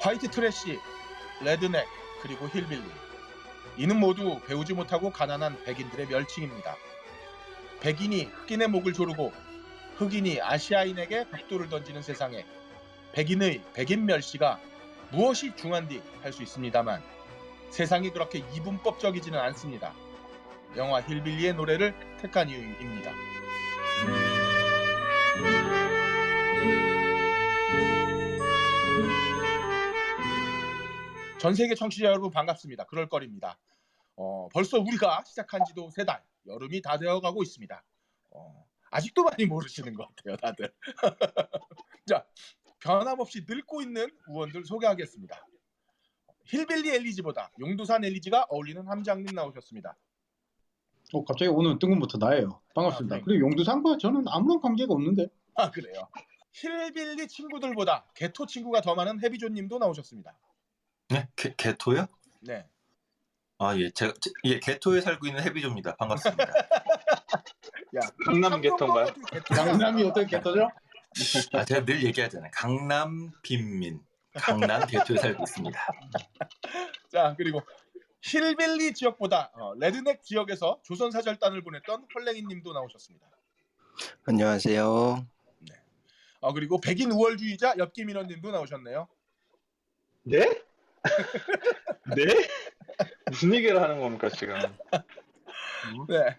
화이트 트래시, 레드넥, 그리고 힐빌리. 이는 모두 배우지 못하고 가난한 백인들의 멸칭입니다. 백인이 흑인의 목을 조르고 흑인이 아시아인에게 백도를 던지는 세상에 백인의 백인 멸시가 무엇이 중한디 할 수 있습니다만 세상이 그렇게 이분법적이지는 않습니다. 영화 힐빌리의 노래를 택한 이유입니다. 전세계 청취자 여러분 반갑습니다. 그럴거리입니다. 벌써 우리가 시작한 지도 3달, 여름이 다 되어가고 있습니다. 아직도 많이 모르시는 것 같아요, 다들. 자, 변함없이 늙고 있는 우원들 소개하겠습니다. 힐빌리 엘리지보다 용두산 엘리지가 어울리는 함장님 나오셨습니다. 갑자기 오늘 뜬금부터 나예요. 반갑습니다. 그리고 용두산과 저는 아무런 관계가 없는데. 아, 그래요. 힐빌리 친구들보다 개토 친구가 더 많은 해비조님도 나오셨습니다. 네? 개토요? 네. 아, 예. 제가 개토에 살고 있는 해비조입니다. 반갑습니다. 야, 강남 개토인가요? 강남이 어떻게 개토죠? 아, 제가 늘 얘기하잖아요. 강남 빈민, 강남 개토에 살고 있습니다. 자, 그리고 힐빌리 지역보다 레드넥 지역에서 조선사절단을 보냈던 헐랭이님도 나오셨습니다. 안녕하세요. 네. 그리고 백인 우월주의자 엽기민원님도 나오셨네요. 네? 네? 무슨 얘기를 하는 겁니까 지금? 네.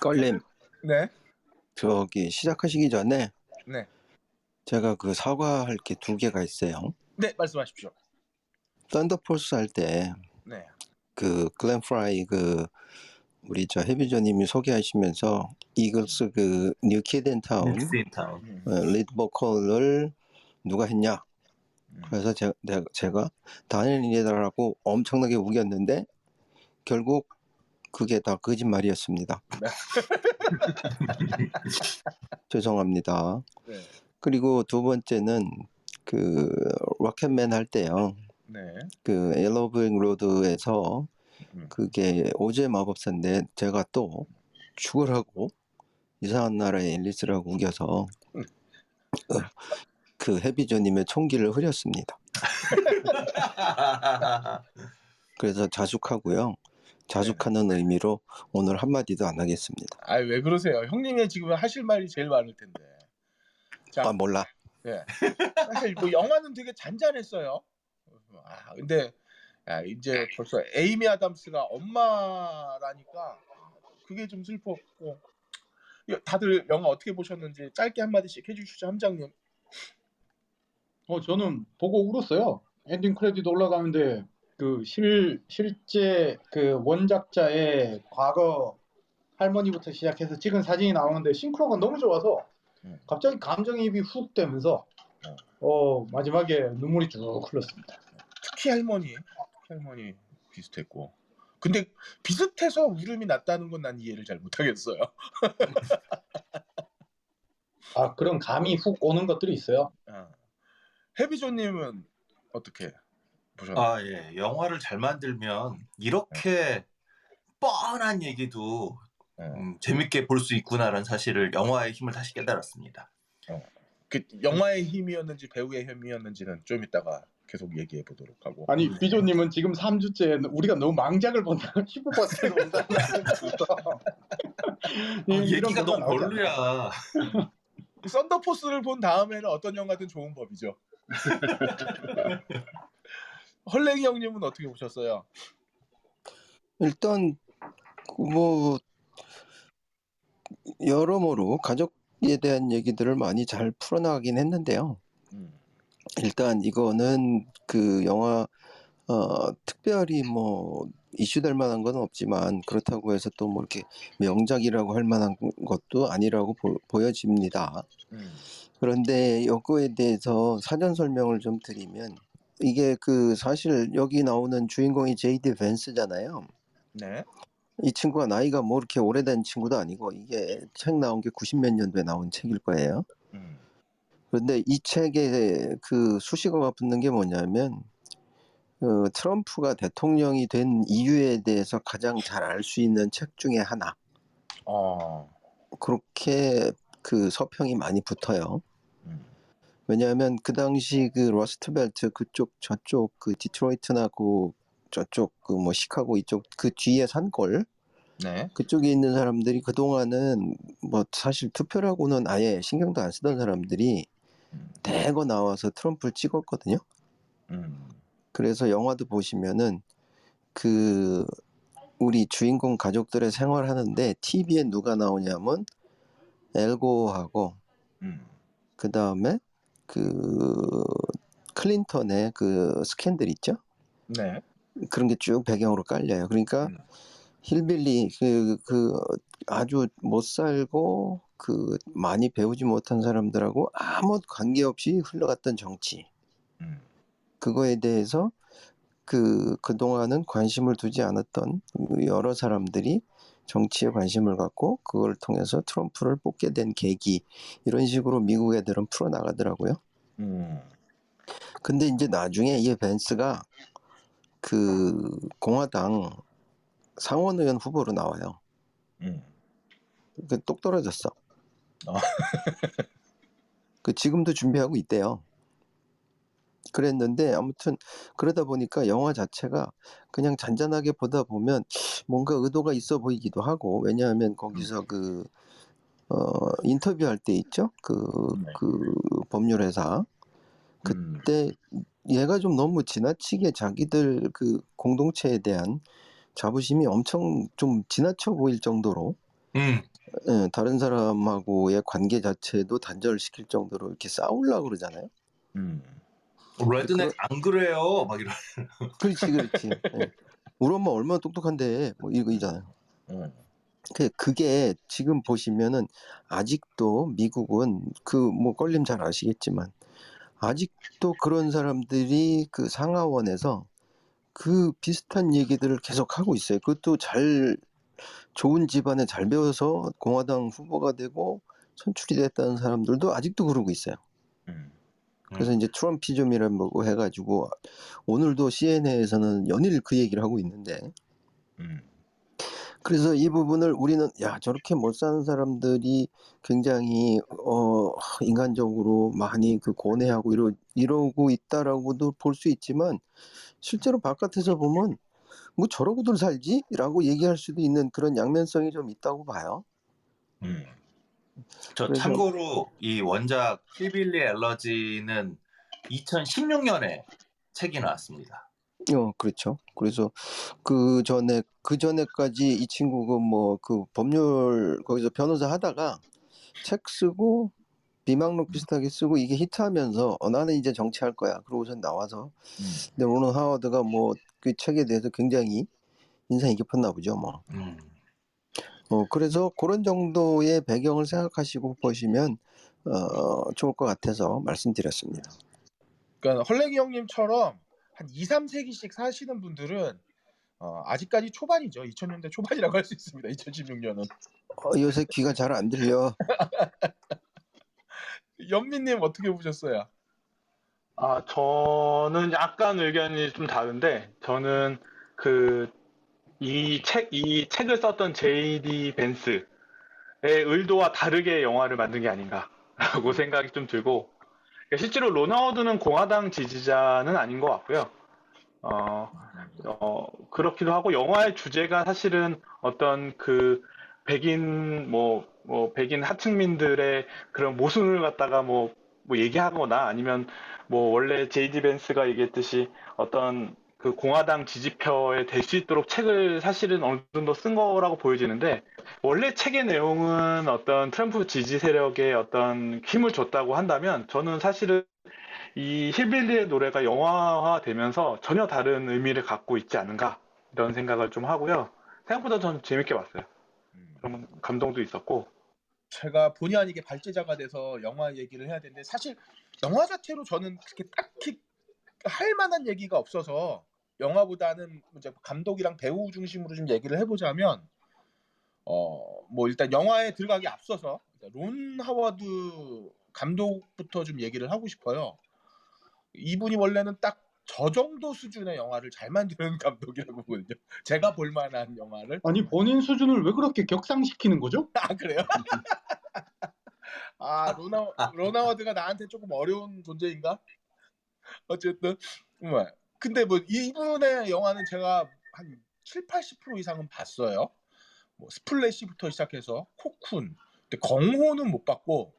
껄림. 네. 저기 시작하시기 전에. 네. 제가 사과할 게 2개가 있어요. 네, 말씀하십시오. 썬더포스 할 때. 네. 글렌프라이 우리 해비조님이 소개하시면서 이글스 뉴 키드 인 타운 리드 보컬을 누가 했냐? 그래서 제가 다니엘 리네더라고 엄청나게 우겼는데 결국 그게 다 거짓말이었습니다. 죄송합니다. 네. 그리고 2번째는 로켓맨 할 때요. 네. 옐로우 브릭 로드에서 그게 오즈의 마법사인데 제가 또 죽으라고 이상한 나라의 앨리스라고 우겨서 해비조님의 총기를 흐렸습니다. 그래서 자숙하고요. 자숙하는 의미로 오늘 한마디도 안 하겠습니다. 아, 왜 그러세요? 형님이 지금 하실 말이 제일 많을 텐데. 자, 몰라. 네. 사실 영화는 되게 잔잔했어요. 근데 이제 벌써 에이미 아담스가 엄마라니까 그게 좀 슬펐고. 다들 영화 어떻게 보셨는지 짧게 한마디씩 해주시죠, 함장님. 저는 보고 울었어요. 엔딩 크레딧 올라가는데 실제 원작자의 과거 할머니부터 시작해서 찍은 사진이 나오는데 싱크로가 너무 좋아서 갑자기 감정이입이 훅 되면서 마지막에 눈물이 쭉 흘렀습니다. 특히 할머니 비슷했고. 근데 비슷해서 울음이 났다는 건 난 이해를 잘 못하겠어요. 아, 그런 감이 훅 오는 것들이 있어요. 해비조님은 어떻게 보셨나요? 아, 예. 영화를 잘 만들면 이렇게 뻔한 얘기도 재밌게 볼 수 있구나라는 사실을 영화의 힘을 다시 깨달았습니다. 영화의 힘이었는지 배우의 힘이었는지는 좀 이따가 계속 얘기해 보도록 하고. 아니, 비조님은 지금 3주째 우리가 너무 망작을 본다. 15%를 본다는 얘기가 너무 별로야. 썬더포스를 본 다음에는 어떤 영화든 좋은 법이죠. 헐랭이 형님은 어떻게 보셨어요? 일단 여러모로 가족에 대한 얘기들을 많이 잘 풀어나가긴 했는데요. 일단 이거는 영화 특별히 이슈될 만한 건 없지만 그렇다고 해서 또 이렇게 명작이라고 할 만한 것도 아니라고 보여집니다. 그런데 이거에 대해서 사전 설명을 좀 드리면 이게 사실 여기 나오는 주인공이 J.D. 벤스잖아요. 네. 이 친구가 나이가 이렇게 오래된 친구도 아니고 이게 책 나온 게 90몇 년도에 나온 책일 거예요. 그런데 이 책에 수식어가 붙는 게 뭐냐면 트럼프가 대통령이 된 이유에 대해서 가장 잘 알 수 있는 책 중에 하나. 그렇게 그 서평이 많이 붙어요. 왜냐하면 그 당시 그 러스트벨트 그쪽 저쪽 그 디트로이트나 그 저쪽 그 뭐 시카고 이쪽 그 뒤에 산골 네. 그쪽에 있는 사람들이 그동안은 뭐 사실 투표라고는 아예 신경도 안 쓰던 사람들이 대거 나와서 트럼프를 찍었거든요. 그래서 영화도 보시면은 그 우리 주인공 가족들의 생활하는데 TV에 누가 나오냐면 엘고하고 그 다음에 그 클린턴의 그 스캔들 있죠? 네. 그런 게 쭉 배경으로 깔려요. 그러니까 힐빌리 그 아주 못 살고 그 많이 배우지 못한 사람들하고 아무 관계없이 흘러갔던 정치. 그거에 대해서 그동안은 관심을 두지 않았던 여러 사람들이 정치에 관심을 갖고 그걸 통해서 트럼프를 뽑게 된 계기 이런 식으로 미국 애들은 풀어나가더라고요. 근데 이제 나중에 이 벤스가 그 공화당 상원의원 후보로 나와요. 똑 떨어졌어. 그 지금도 준비하고 있대요. 그랬는데 아무튼 그러다 보니까 영화 자체가 그냥 잔잔하게 보다 보면 뭔가 의도가 있어 보이기도 하고 왜냐하면 거기서 그 인터뷰할 때 있죠 그 법률회사 그때 얘가 좀 너무 지나치게 자기들 그 공동체에 대한 자부심이 엄청 좀 지나쳐 보일 정도로 예, 다른 사람하고의 관계 자체도 단절시킬 정도로 이렇게 싸우려고 그러잖아요. 레드넥 안 그래요, 막 이런. 그렇지. 네. 우리 엄마 얼마나 똑똑한데, 뭐 이거잖아요. 그게 지금 보시면은 아직도 미국은 그 뭐 껄림 잘 아시겠지만 아직도 그런 사람들이 그 상하원에서 그 비슷한 얘기들을 계속 하고 있어요. 그것도 잘 좋은 집안에 잘 배워서 공화당 후보가 되고 선출이 됐다는 사람들도 아직도 그러고 있어요. 그래서 이제 트럼피즘이라고 해가지고 오늘도 CNN에서는 연일 그 얘기를 하고 있는데 그래서 이 부분을 우리는 야 저렇게 못 사는 사람들이 굉장히 인간적으로 많이 그 고뇌하고 이러고 있다라고도 볼 수 있지만 실제로 바깥에서 보면 뭐 저러고들 살지라고 얘기할 수도 있는 그런 양면성이 좀 있다고 봐요. 저 참고로 이 원작 힐빌리 엘러지는 2016년에 책이 나왔습니다. 그렇죠. 그래서 그 전에까지 이 친구가 뭐 그 법률 거기서 변호사 하다가 책 쓰고 비망록 비슷하게 쓰고 이게 히트하면서 나는 이제 정치할 거야. 그러고선 나와서 근데 론 하워드가 뭐 그 책에 대해서 굉장히 인상이 깊었나 보죠, 뭐. 그래서 그런 정도의 배경을 생각하시고 보시면 좋을 것 같아서 말씀드렸습니다. 그러니까 헐레기 형님처럼 한 2, 3세기씩 사시는 분들은 아직까지 초반이죠. 2000년대 초반이라고 할 수 있습니다. 2016년은. 요새 귀가 잘 안 들려. 연민님 어떻게 보셨어요? 아, 저는 약간 의견이 좀 다른데 저는 이 책을 썼던 J.D. 벤스의 의도와 다르게 영화를 만든 게 아닌가라고 생각이 좀 들고, 실제로 론 하워드는 공화당 지지자는 아닌 것 같고요. 그렇기도 하고, 영화의 주제가 사실은 어떤 그 백인, 백인 하층민들의 그런 모순을 갖다가 얘기하거나 아니면 원래 J.D. 벤스가 얘기했듯이 어떤 그 공화당 지지표에 될 수 있도록 책을 사실은 어느 정도 쓴 거라고 보여지는데, 원래 책의 내용은 어떤 트럼프 지지 세력에 어떤 힘을 줬다고 한다면, 저는 사실은 이 힐빌리의 노래가 영화화 되면서 전혀 다른 의미를 갖고 있지 않은가, 이런 생각을 좀 하고요. 생각보다 저는 재밌게 봤어요. 그런 감동도 있었고. 제가 본의 아니게 발제자가 돼서 영화 얘기를 해야 되는데, 사실 영화 자체로 저는 그렇게 딱히 할 만한 얘기가 없어서, 영화보다는 이제 감독이랑 배우 중심으로 좀 얘기를 해보자면, 일단 영화에 들어가기 앞서서 론 하워드 감독부터 좀 얘기를 하고 싶어요. 이분이 원래는 딱 저 정도 수준의 영화를 잘 만드는 감독이라고 보거든요. 제가 볼만한 영화를. 아니 본인 수준을 왜 그렇게 격상시키는 거죠? 아 그래요? 아 론 하워드가 나한테 조금 어려운 존재인가? 어쨌든 정말. 근데 뭐 이분의 영화는 제가 한 70~80% 이상은 봤어요. 뭐 스플래시부터 시작해서 코쿤. 근데 경호는 못 봤고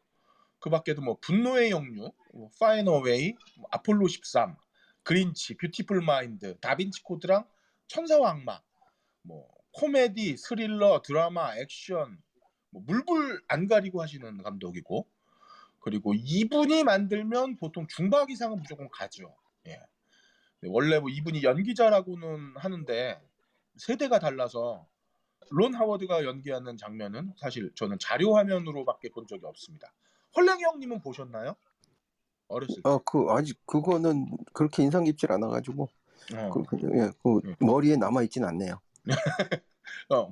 그 밖에도 뭐 분노의 영유, 뭐 파인 어웨이, 뭐 아폴로 13, 그린치, 뷰티풀 마인드, 다빈치 코드랑 천사와 악마, 뭐 코미디, 스릴러, 드라마, 액션, 뭐 물불 안 가리고 하시는 감독이고, 그리고 이분이 만들면 보통 중박 이상은 무조건 가죠. 예. 원래 뭐 이분이 연기자라고는 하는데 세대가 달라서 론 하워드가 연기하는 장면은 사실 저는 자료 화면으로밖에 본 적이 없습니다. 헐랭이 형님은 보셨나요? 어렸을 때. 아직 그거는 그렇게 인상 깊질 않아가지고 머리에 남아 있진 않네요.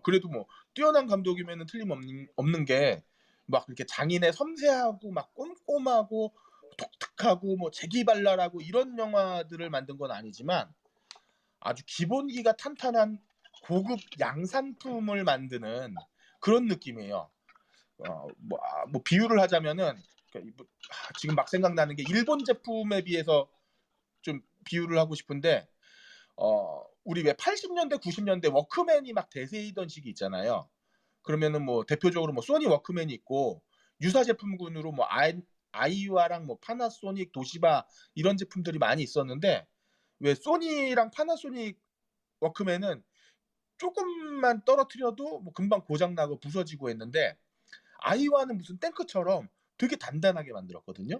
그래도 뭐 뛰어난 감독이면은 틀림없는 게 막 이렇게 장인의 섬세하고 막 꼼꼼하고 독특하고 뭐 재기발랄하고 이런 영화들을 만든 건 아니지만 아주 기본기가 탄탄한 고급 양산품을 만드는 그런 느낌이에요. 뭐 비유를 하자면은 지금 막 생각나는 게 일본 제품에 비해서 좀 비유를 하고 싶은데 우리 왜 80년대 90년대 워크맨이 막 대세이던 시기 있잖아요. 그러면은 뭐 대표적으로 뭐 소니 워크맨이 있고 유사 제품군으로 뭐 아이유아랑 뭐 파나소닉, 도시바 이런 제품들이 많이 있었는데 왜 소니랑 파나소닉 워크맨은 조금만 떨어뜨려도 뭐 금방 고장나고 부서지고 했는데 아이유아는 무슨 탱크처럼 되게 단단하게 만들었거든요.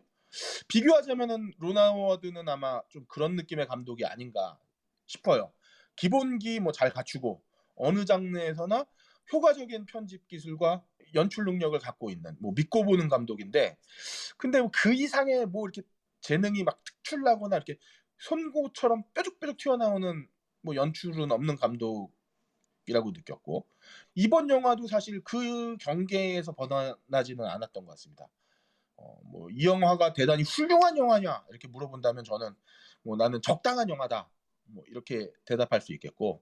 비교하자면은 론 하워드는 아마 좀 그런 느낌의 감독이 아닌가 싶어요. 기본기 뭐 잘 갖추고 어느 장르에서나 효과적인 편집 기술과 연출 능력을 갖고 있는 뭐 믿고 보는 감독인데, 근데 뭐 그 이상의 뭐 이렇게 재능이 막 특출나거나 이렇게 손고처럼 뾰족뾰족 튀어나오는 뭐 연출은 없는 감독이라고 느꼈고, 이번 영화도 사실 그 경계에서 벗어나지는 않았던 것 같습니다. 뭐 이 영화가 대단히 훌륭한 영화냐 이렇게 물어본다면 저는 뭐 나는 적당한 영화다 뭐 이렇게 대답할 수 있겠고,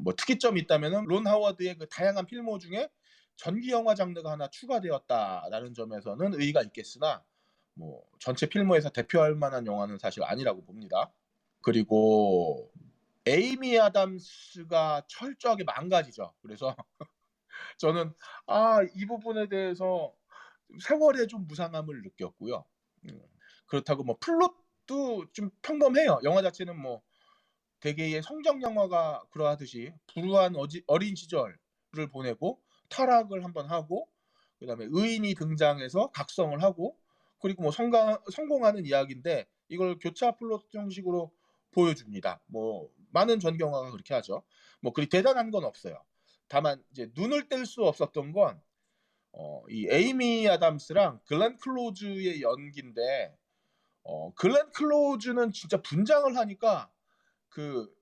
뭐 특이점이 있다면은 론 하워드의 그 다양한 필모 중에 전기 영화 장르가 하나 추가되었다라는 점에서는 의의가 있겠으나 뭐 전체 필모에서 대표할 만한 영화는 사실 아니라고 봅니다. 그리고 에이미 아담스가 철저하게 망가지죠. 그래서 저는 이 부분에 대해서 세월에 좀 무상함을 느꼈고요. 그렇다고 뭐 플롯도 좀 평범해요. 영화 자체는 뭐 대개의 성장 영화가 그러하듯이 불우한 어린 시절을 보내고 타락을 한번 하고 그다음에 의인이 등장해서 각성을 하고 그리고 뭐 성공하는 이야기인데 이걸 교차 플롯 형식으로 보여줍니다. 뭐 많은 전경화가 그렇게 하죠. 뭐 그리 대단한 건 없어요. 다만 이제 눈을 뗄 수 없었던 건 이 에이미 아담스랑 글렌 클로즈의 연기인데 글렌 클로즈는 진짜 분장을 하니까 그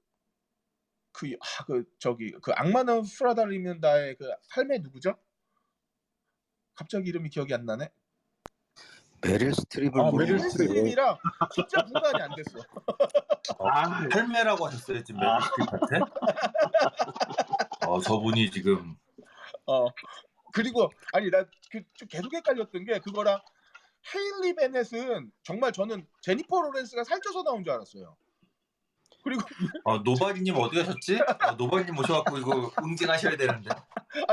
악마는 프라다를 입는다의 그 할매 누구죠? 갑자기 이름이 기억이 안 나네. 메릴 스트립을 메릴 스트립이랑 진짜 분간이 안 됐어. 할매라고 하셨어요 지금 메릴 스트립한테? 저분이 지금 그리고 아니 나 좀 계속 헷갈렸던 게 그거랑 헤일리 베넷은 정말 저는 제니퍼 로렌스가 살쪄서 나온 줄 알았어요. 그리고 노바리님 어디 가셨지? 노바리님 모셔갖고 이거 응징하셔야 되는데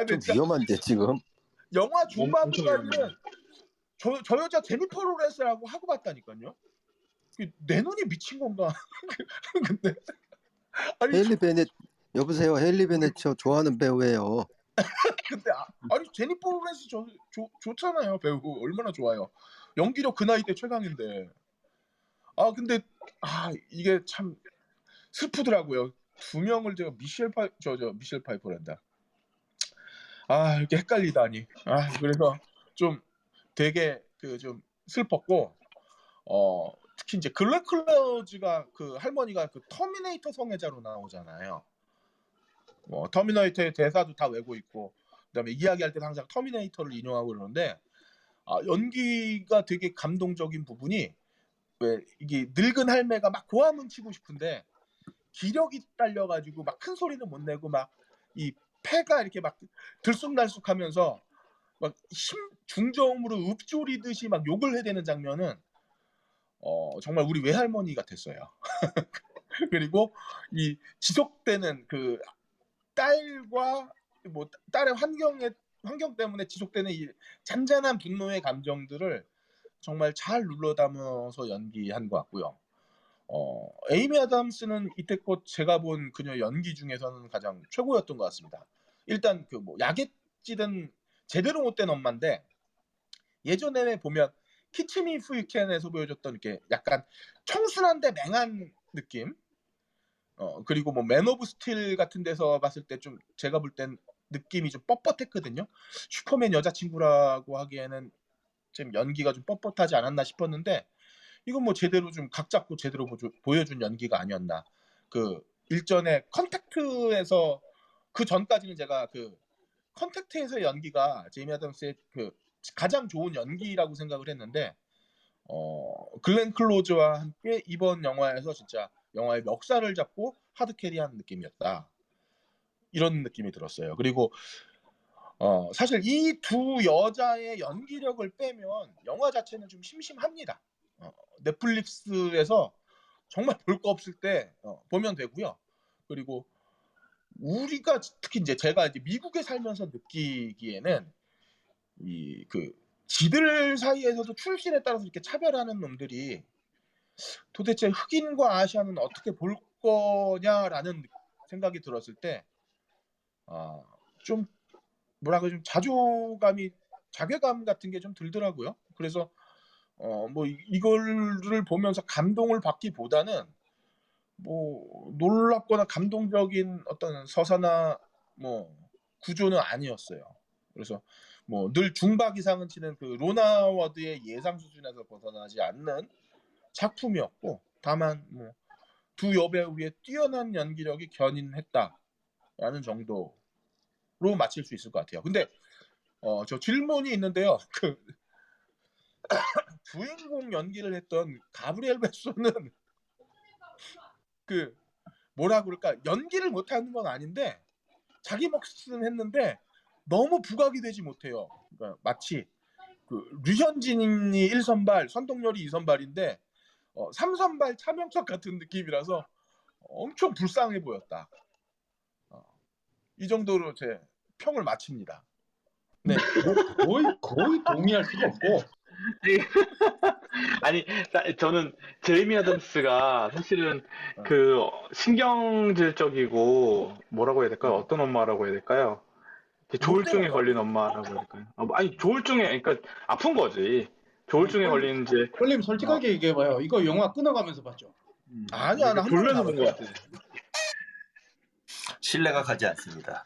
좀 위험한데 지금 영화 중반까지는 저 여자 제니퍼 로렌스라고 하고 봤다니까요. 내 눈이 미친 건가? 근데 헤일리 베넷 여보세요. 헤일리 베넷 저 좋아하는 배우예요. 근데 제니퍼 로렌스 저 좋잖아요. 배우 얼마나 좋아요. 연기력 그 나이 때 최강인데. 근데 이게 참 슬프더라고요. 두 명을 제가 미셸 파이퍼란다. 이렇게 헷갈리다니. 그래서 좀 되게 좀 슬펐고, 특히 이제 글렌 클로즈가 그 할머니가 그 터미네이터 성애자로 나오잖아요. 뭐 터미네이터의 대사도 다 외고 있고, 그다음에 이야기할 때 항상 터미네이터를 인용하고 그러는데, 연기가 되게 감동적인 부분이 왜 이게 늙은 할매가 막 고함은 치고 싶은데. 기력이 딸려가지고 막 큰 소리는 못 내고 막 이 폐가 이렇게 막 들쑥날쑥하면서 막 중저음으로 읊조리듯이 막 욕을 해대는 장면은 정말 우리 외할머니 같았어요. 그리고 이 지속되는 그 딸과 뭐 딸의 환경 때문에 지속되는 이 잔잔한 분노의 감정들을 정말 잘 눌러 담아서 연기한 것 같고요. 에이미 아담스는 이때껏 제가 본 그녀 연기 중에서는 가장 최고였던 것 같습니다. 일단 그 뭐 약에 찌든 제대로 못된 엄마인데 예전에 보면 키치 미 이프 유 캔에서 보여줬던 이렇게 약간 청순한데 맹한 느낌. 그리고 뭐 맨 오브 스틸 같은 데서 봤을 때 좀 제가 볼 땐 느낌이 좀 뻣뻣했거든요. 슈퍼맨 여자친구라고 하기에는 지금 연기가 좀 뻣뻣하지 않았나 싶었는데 이건 뭐 제대로 좀 각 잡고 제대로 보여준 연기가 아니었나. 그 일전에 컨택트에서 그 전까지는 제가 그 컨택트에서의 연기가 제이미 아담스의 그 가장 좋은 연기라고 생각을 했는데 글렌 클로즈와 함께 이번 영화에서 진짜 영화의 멱살을 잡고 하드캐리한 느낌이었다. 이런 느낌이 들었어요. 그리고 사실 이 두 여자의 연기력을 빼면 영화 자체는 좀 심심합니다. 넷플릭스에서 정말 볼 거 없을 때 보면 되고요. 그리고 우리가 특히 이제 제가 이제 미국에 살면서 느끼기에는 이 그 지들 사이에서도 출신에 따라서 이렇게 차별하는 놈들이 도대체 흑인과 아시아는 어떻게 볼 거냐라는 생각이 들었을 때 좀 뭐라고 좀 자괴감 같은 게 좀 들더라고요. 그래서 뭐 이거를 보면서 감동을 받기보다는 뭐 놀랍거나 감동적인 어떤 서사나 뭐 구조는 아니었어요. 그래서 뭐 늘 중박 이상은 치는 그 론 하워드의 예상 수준에서 벗어나지 않는 작품이었고 다만 뭐 두 여배우의 뛰어난 연기력이 견인했다라는 정도로 마칠 수 있을 것 같아요. 근데 저 질문이 있는데요. 그 주인공 연기를 했던 가브리엘 베소는 그 뭐라 그럴까 연기를 못하는 건 아닌데 자기 몫은 했는데 너무 부각이 되지 못해요. 그러니까 마치 그 류현진이 1선발, 선동열이 2선발인데 3선발 차명석 같은 느낌이라서 엄청 불쌍해 보였다. 이 정도로 제 평을 마칩니다. 네, 거의 동의할 수가 없고. 아니, 저는 제이미 아담스가 사실은 그 신경질적이고 뭐라고 해야 될까요? 어떤 엄마라고 해야 될까요? 조울증에 걸린 엄마라고 해야 될까요? 아니, 조울증에, 그러니까 아픈 거지. 조울증에 걸린 이제. 콜님 솔직하게 얘기해봐요. 이거 영화 끊어가면서 봤죠? 아니, 한 번도 안 본 것 같아요. 신뢰가 가지 않습니다. 야,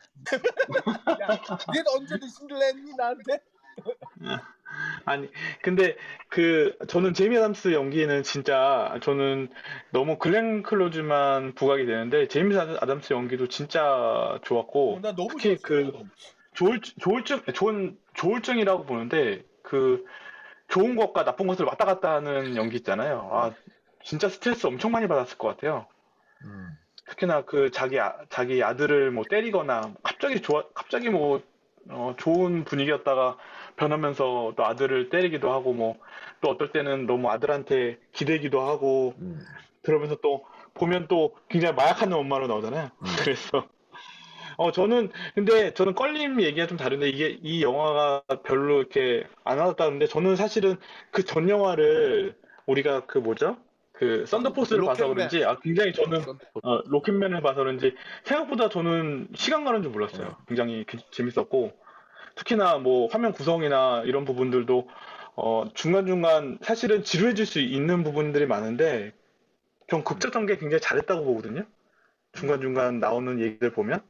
넌 언제든 신뢰했니 나한테? 아니, 근데 저는 제이미 아담스 연기는 진짜 저는 너무 글렌 클로즈만 부각이 되는데 제이미 아담스 연기도 진짜 좋았고 나 너무 특히 좋았어요. 그 조울증이라고 보는데 그 좋은 것과 나쁜 것을 왔다 갔다 하는 연기 있잖아요. 아, 진짜 스트레스 엄청 많이 받았을 것 같아요. 특히나 그 자기 아들을 뭐 때리거나 갑자기 뭐 좋은 분위기였다가 변하면서 또 아들을 때리기도 하고 뭐 또 어떨 때는 너무 아들한테 기대기도 하고 그러면서 또 보면 또 굉장히 마약하는 엄마로 나오잖아요. 그래서 저는 껄림 얘기가 좀 다른데 이게 이 영화가 별로 이렇게 안 와닿았다는데 저는 사실은 그 전 영화를 우리가 그 썬더포스를 봐서 그런지 굉장히 저는 로켓맨을 봐서 그런지 생각보다 저는 시간 가는 줄 몰랐어요. 굉장히 재밌었고 특히나 뭐 화면 구성이나 이런 부분들도 중간중간 사실은 지루해질 수 있는 부분들이 많은데 전 극적 전개 굉장히 잘했다고 보거든요. 중간중간 나오는 얘기들 보면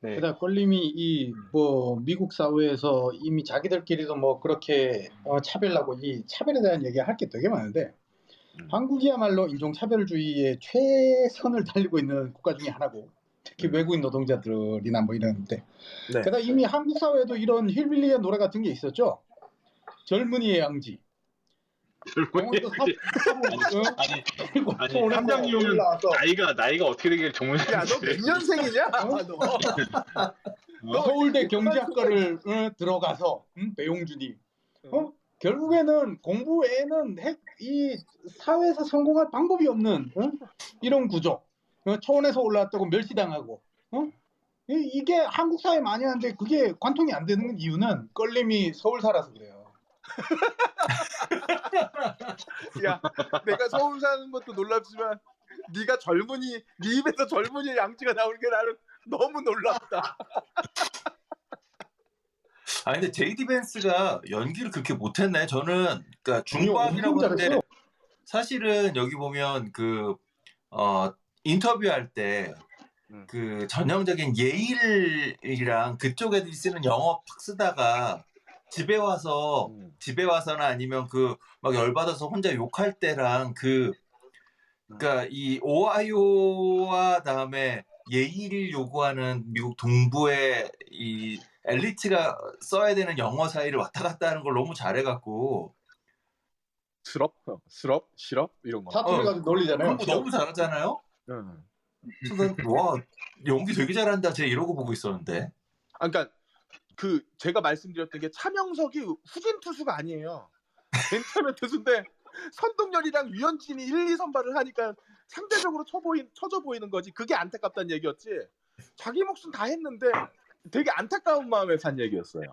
네. 그다음 껄림이 이 뭐 미국 사회에서 이미 자기들끼리도 뭐 그렇게 차별하고 이 차별에 대한 얘기 할 게 되게 많은데 한국이야말로 인종차별주의의 최선을 달리고 있는 국가 중에 하나고 특히 외국인 노동자들이나 뭐 이런데 네. 게다가 이미 한국 사회에도 이런 힐빌리의 노래 같은 게 있었죠. 젊은이의 양지. 젊은이의 양지. 아니 함장님은 나이가 어떻게 되길 전문이야. 너 몇 년생이냐? 서울대 경제학과를 들어가서 배용준이 결국에는 공부에는 이 사회에서 성공할 방법이 없는 이런 구조, 초원에서 올라왔다고 멸시당하고 이게 한국 사회 많이 하는데 그게 관통이 안 되는 이유는 껄림이 서울 살아서 그래요. 야, 내가 서울 사는 것도 놀랍지만 네가 젊은이, 네 입에서 젊은이 양치가 나오는 게 나는 너무 놀랍다. 아 근데 J.D. 벤스가 연기를 그렇게 못했네. 저는 그러니까 중과학이라고 하는데 사실은 여기 보면 그 인터뷰할 때 그 전형적인 예일이랑 그쪽 애들이 쓰는 영어 팍 쓰다가 집에 와서나 아니면 그 막 열받아서 혼자 욕할 때랑 그러니까 이 오하이오와 다음에 예의를 요구하는 미국 동부의 이 엘리트가 써야 되는 영어 사이를 왔다 갔다 하는 걸 너무 잘해갖고 스럽 이런 거 사투리 가지고 놀리잖아요. 너무 잘하잖아요. 저는 와 연기 되게 잘한다 쟤 이러고 보고 있었는데. 아 그러니까. 그 제가 말씀드렸던 게 차명석이 후진 투수가 아니에요. 벤타맨 투수인데 선동열이랑 유현진이 1, 2 선발을 하니까 상대적으로 쳐져 보이는 거지. 그게 안타깝다는 얘기였지. 자기 몫은 다 했는데 되게 안타까운 마음에 산 얘기였어요.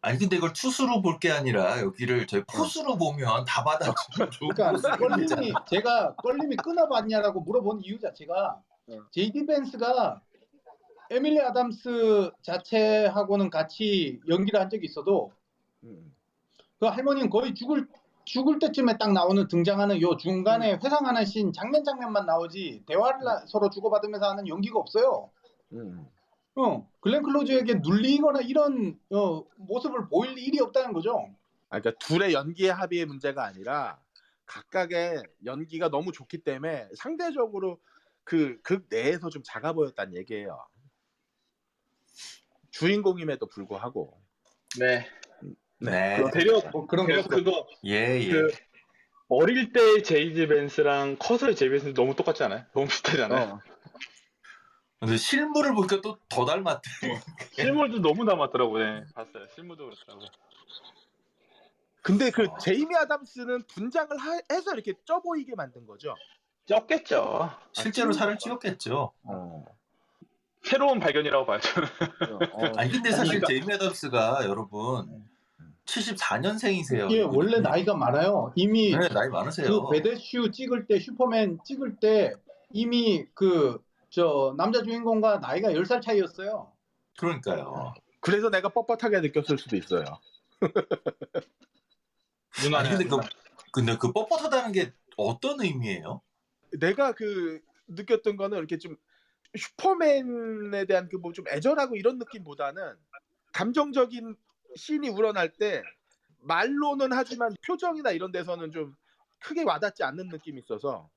아니 근데 이걸 투수로 볼 게 아니라 여기를 저희 포수로 보면 다 받아주면 좋을 것 같아요. 그러니까 제가 껄림이 끊어봤냐라고 물어본 이유 자체가 JD 벤스가 에밀리 아담스 자체하고는 같이 연기를 한 적이 있어도 그 할머니는 거의 죽을 때쯤에 딱 나오는 등장하는 요 중간에 회상하는 씬 장면만 나오지 대화를 서로 주고받으면서 하는 연기가 없어요. 글렌 클로즈에게 눌리거나 이런 모습을 보일 일이 없다는 거죠. 아, 그러니까 둘의 연기의 합의의 문제가 아니라 각각의 연기가 너무 좋기 때문에 상대적으로 그 극 내에서 좀 작아 보였다는 얘기예요. 주인공임에도 불구하고. 네. 대략 그거. 예. 그 어릴 때 제이지 벤스랑 커서의 제이지 벤스 너무 똑같지 않아요? 너무 비슷하잖아요. 근데 실물을 보니까 또 더 닮았대. 실물도 너무 닮았더라고요. 네. 봤어요. 실물도 그렇더라고요. 근데 그 제이미 아담스는 분장을 해서 이렇게 쪄 보이게 만든 거죠. 쪘겠죠. 실제로 살을 찌웠겠죠. 새로운 발견이라고 봐야죠. 아니 근데 사실 그러니까. 제이미 애덤스가 여러분 74년생이세요. 예, 원래 나이가 많아요. 이미 나이 많으세요. 그 배드슈 찍을 때 슈퍼맨 찍을 때 이미 그 저 남자 주인공과 나이가 10살 차이였어요. 그러니까요. 그래서 내가 뻣뻣하게 느꼈을 수도 있어요. 아니 근데 그 뻣뻣하다는 게 어떤 의미예요? 내가 그 느꼈던 거는 이렇게 좀 슈퍼맨에 대한 그 뭐 좀 애절하고 이런 느낌보다는 감정적인 씬이 우러날 때 말로는 하지만 표정이나 이런 데서는 좀 크게 와닿지 않는 느낌이 있어서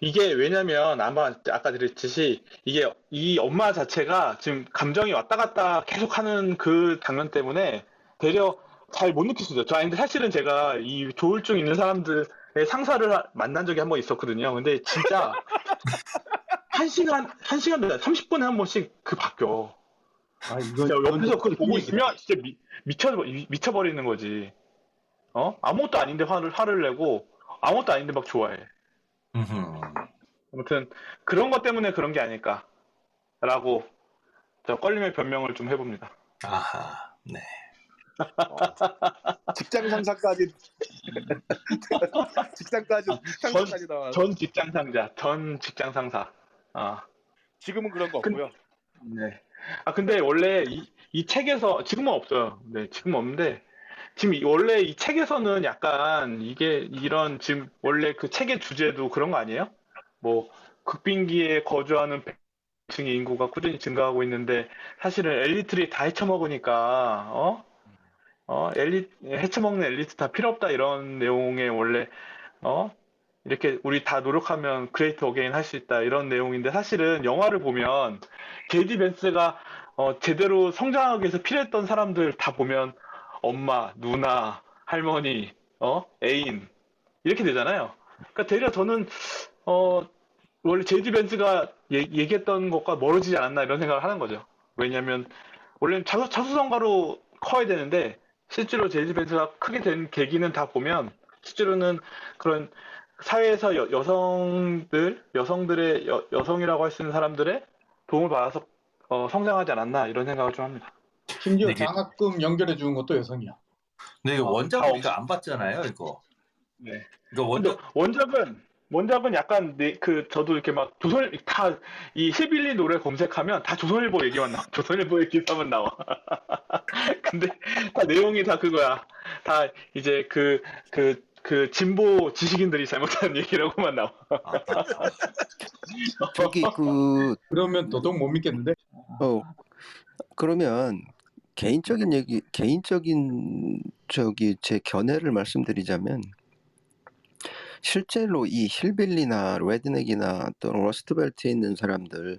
이게 왜냐면 아마 아까 드렸듯이 이게 이 엄마 자체가 지금 감정이 왔다 갔다 계속하는 그 장면 때문에 되려 잘 못 느꼈어요. 근데 사실은 제가 이 조울증 있는 사람들의 상사를 만난 적이 한 번 있었거든요. 근데 진짜 1시간 30분에 한 번씩 그 바뀌어. 아, 이거 옆에서 그걸 보고 있으면 진짜 미쳐버리는 거지. 아무것도 아닌데 화를 내고 아무것도 아닌데 막 좋아해. 아무튼 그런 것 때문에 그런 게 아닐까라고 저 껄림의 변명을 좀 해봅니다. 아하, 네. 직장 상사까지 직장까지 나와. 전 직장 상사. 아 지금은 그런 거 없고요. 네. 아 근데 원래 이 책에서 지금은 없어요. 네, 지금 없는데 지금 원래 이 책에서는 약간 이게 이런 지금 원래 그 책의 주제도 그런 거 아니에요? 뭐 극빈기에 거주하는 100층의 인구가 꾸준히 증가하고 있는데 사실은 엘리트들이 다 헤쳐먹으니까 헤쳐먹는 엘리트 다 필요 없다 이런 내용의 원래 이렇게 우리 다 노력하면 그레이트 어게인 할 수 있다 이런 내용인데 사실은 영화를 보면 제이디 벤스가 제대로 성장하기 위해서 필요했던 사람들 다 보면 엄마, 누나, 할머니, 애인 이렇게 되잖아요. 그러니까 대략 저는 원래 제이디 벤스가 얘기했던 것과 멀어지지 않았나 이런 생각을 하는 거죠. 왜냐하면 원래는 자수성가로 커야 되는데 실제로 제이지 밴스가 크게 된 계기는 다 보면 실제로는 그런 사회에서 여성이라고 할 수 있는 사람들의 도움을 받아서 성장하지 않았나 이런 생각을 좀 합니다. 심지어 네, 장학금 연결해 주는 것도 여성이야. 근데 이거 원작은 우리가 안 봤잖아요, 이거. 네. 이거 원작은 약간 그 저도 이렇게 막 조선 다 이 히빌리 노래 검색하면 다 조선일보 얘기만 나와. 조선일보의 기사만 나와. 근데 다 내용이 다 그거야. 다 이제 그 진보 지식인들이 잘못한 얘기라고만 나와. 저기 그러면 도덕 못 믿겠는데? 그러면 개인적인 저기 제 견해를 말씀드리자면 실제로 이 힐빌리나 레드넥이나 또 러스트벨트에 있는 사람들로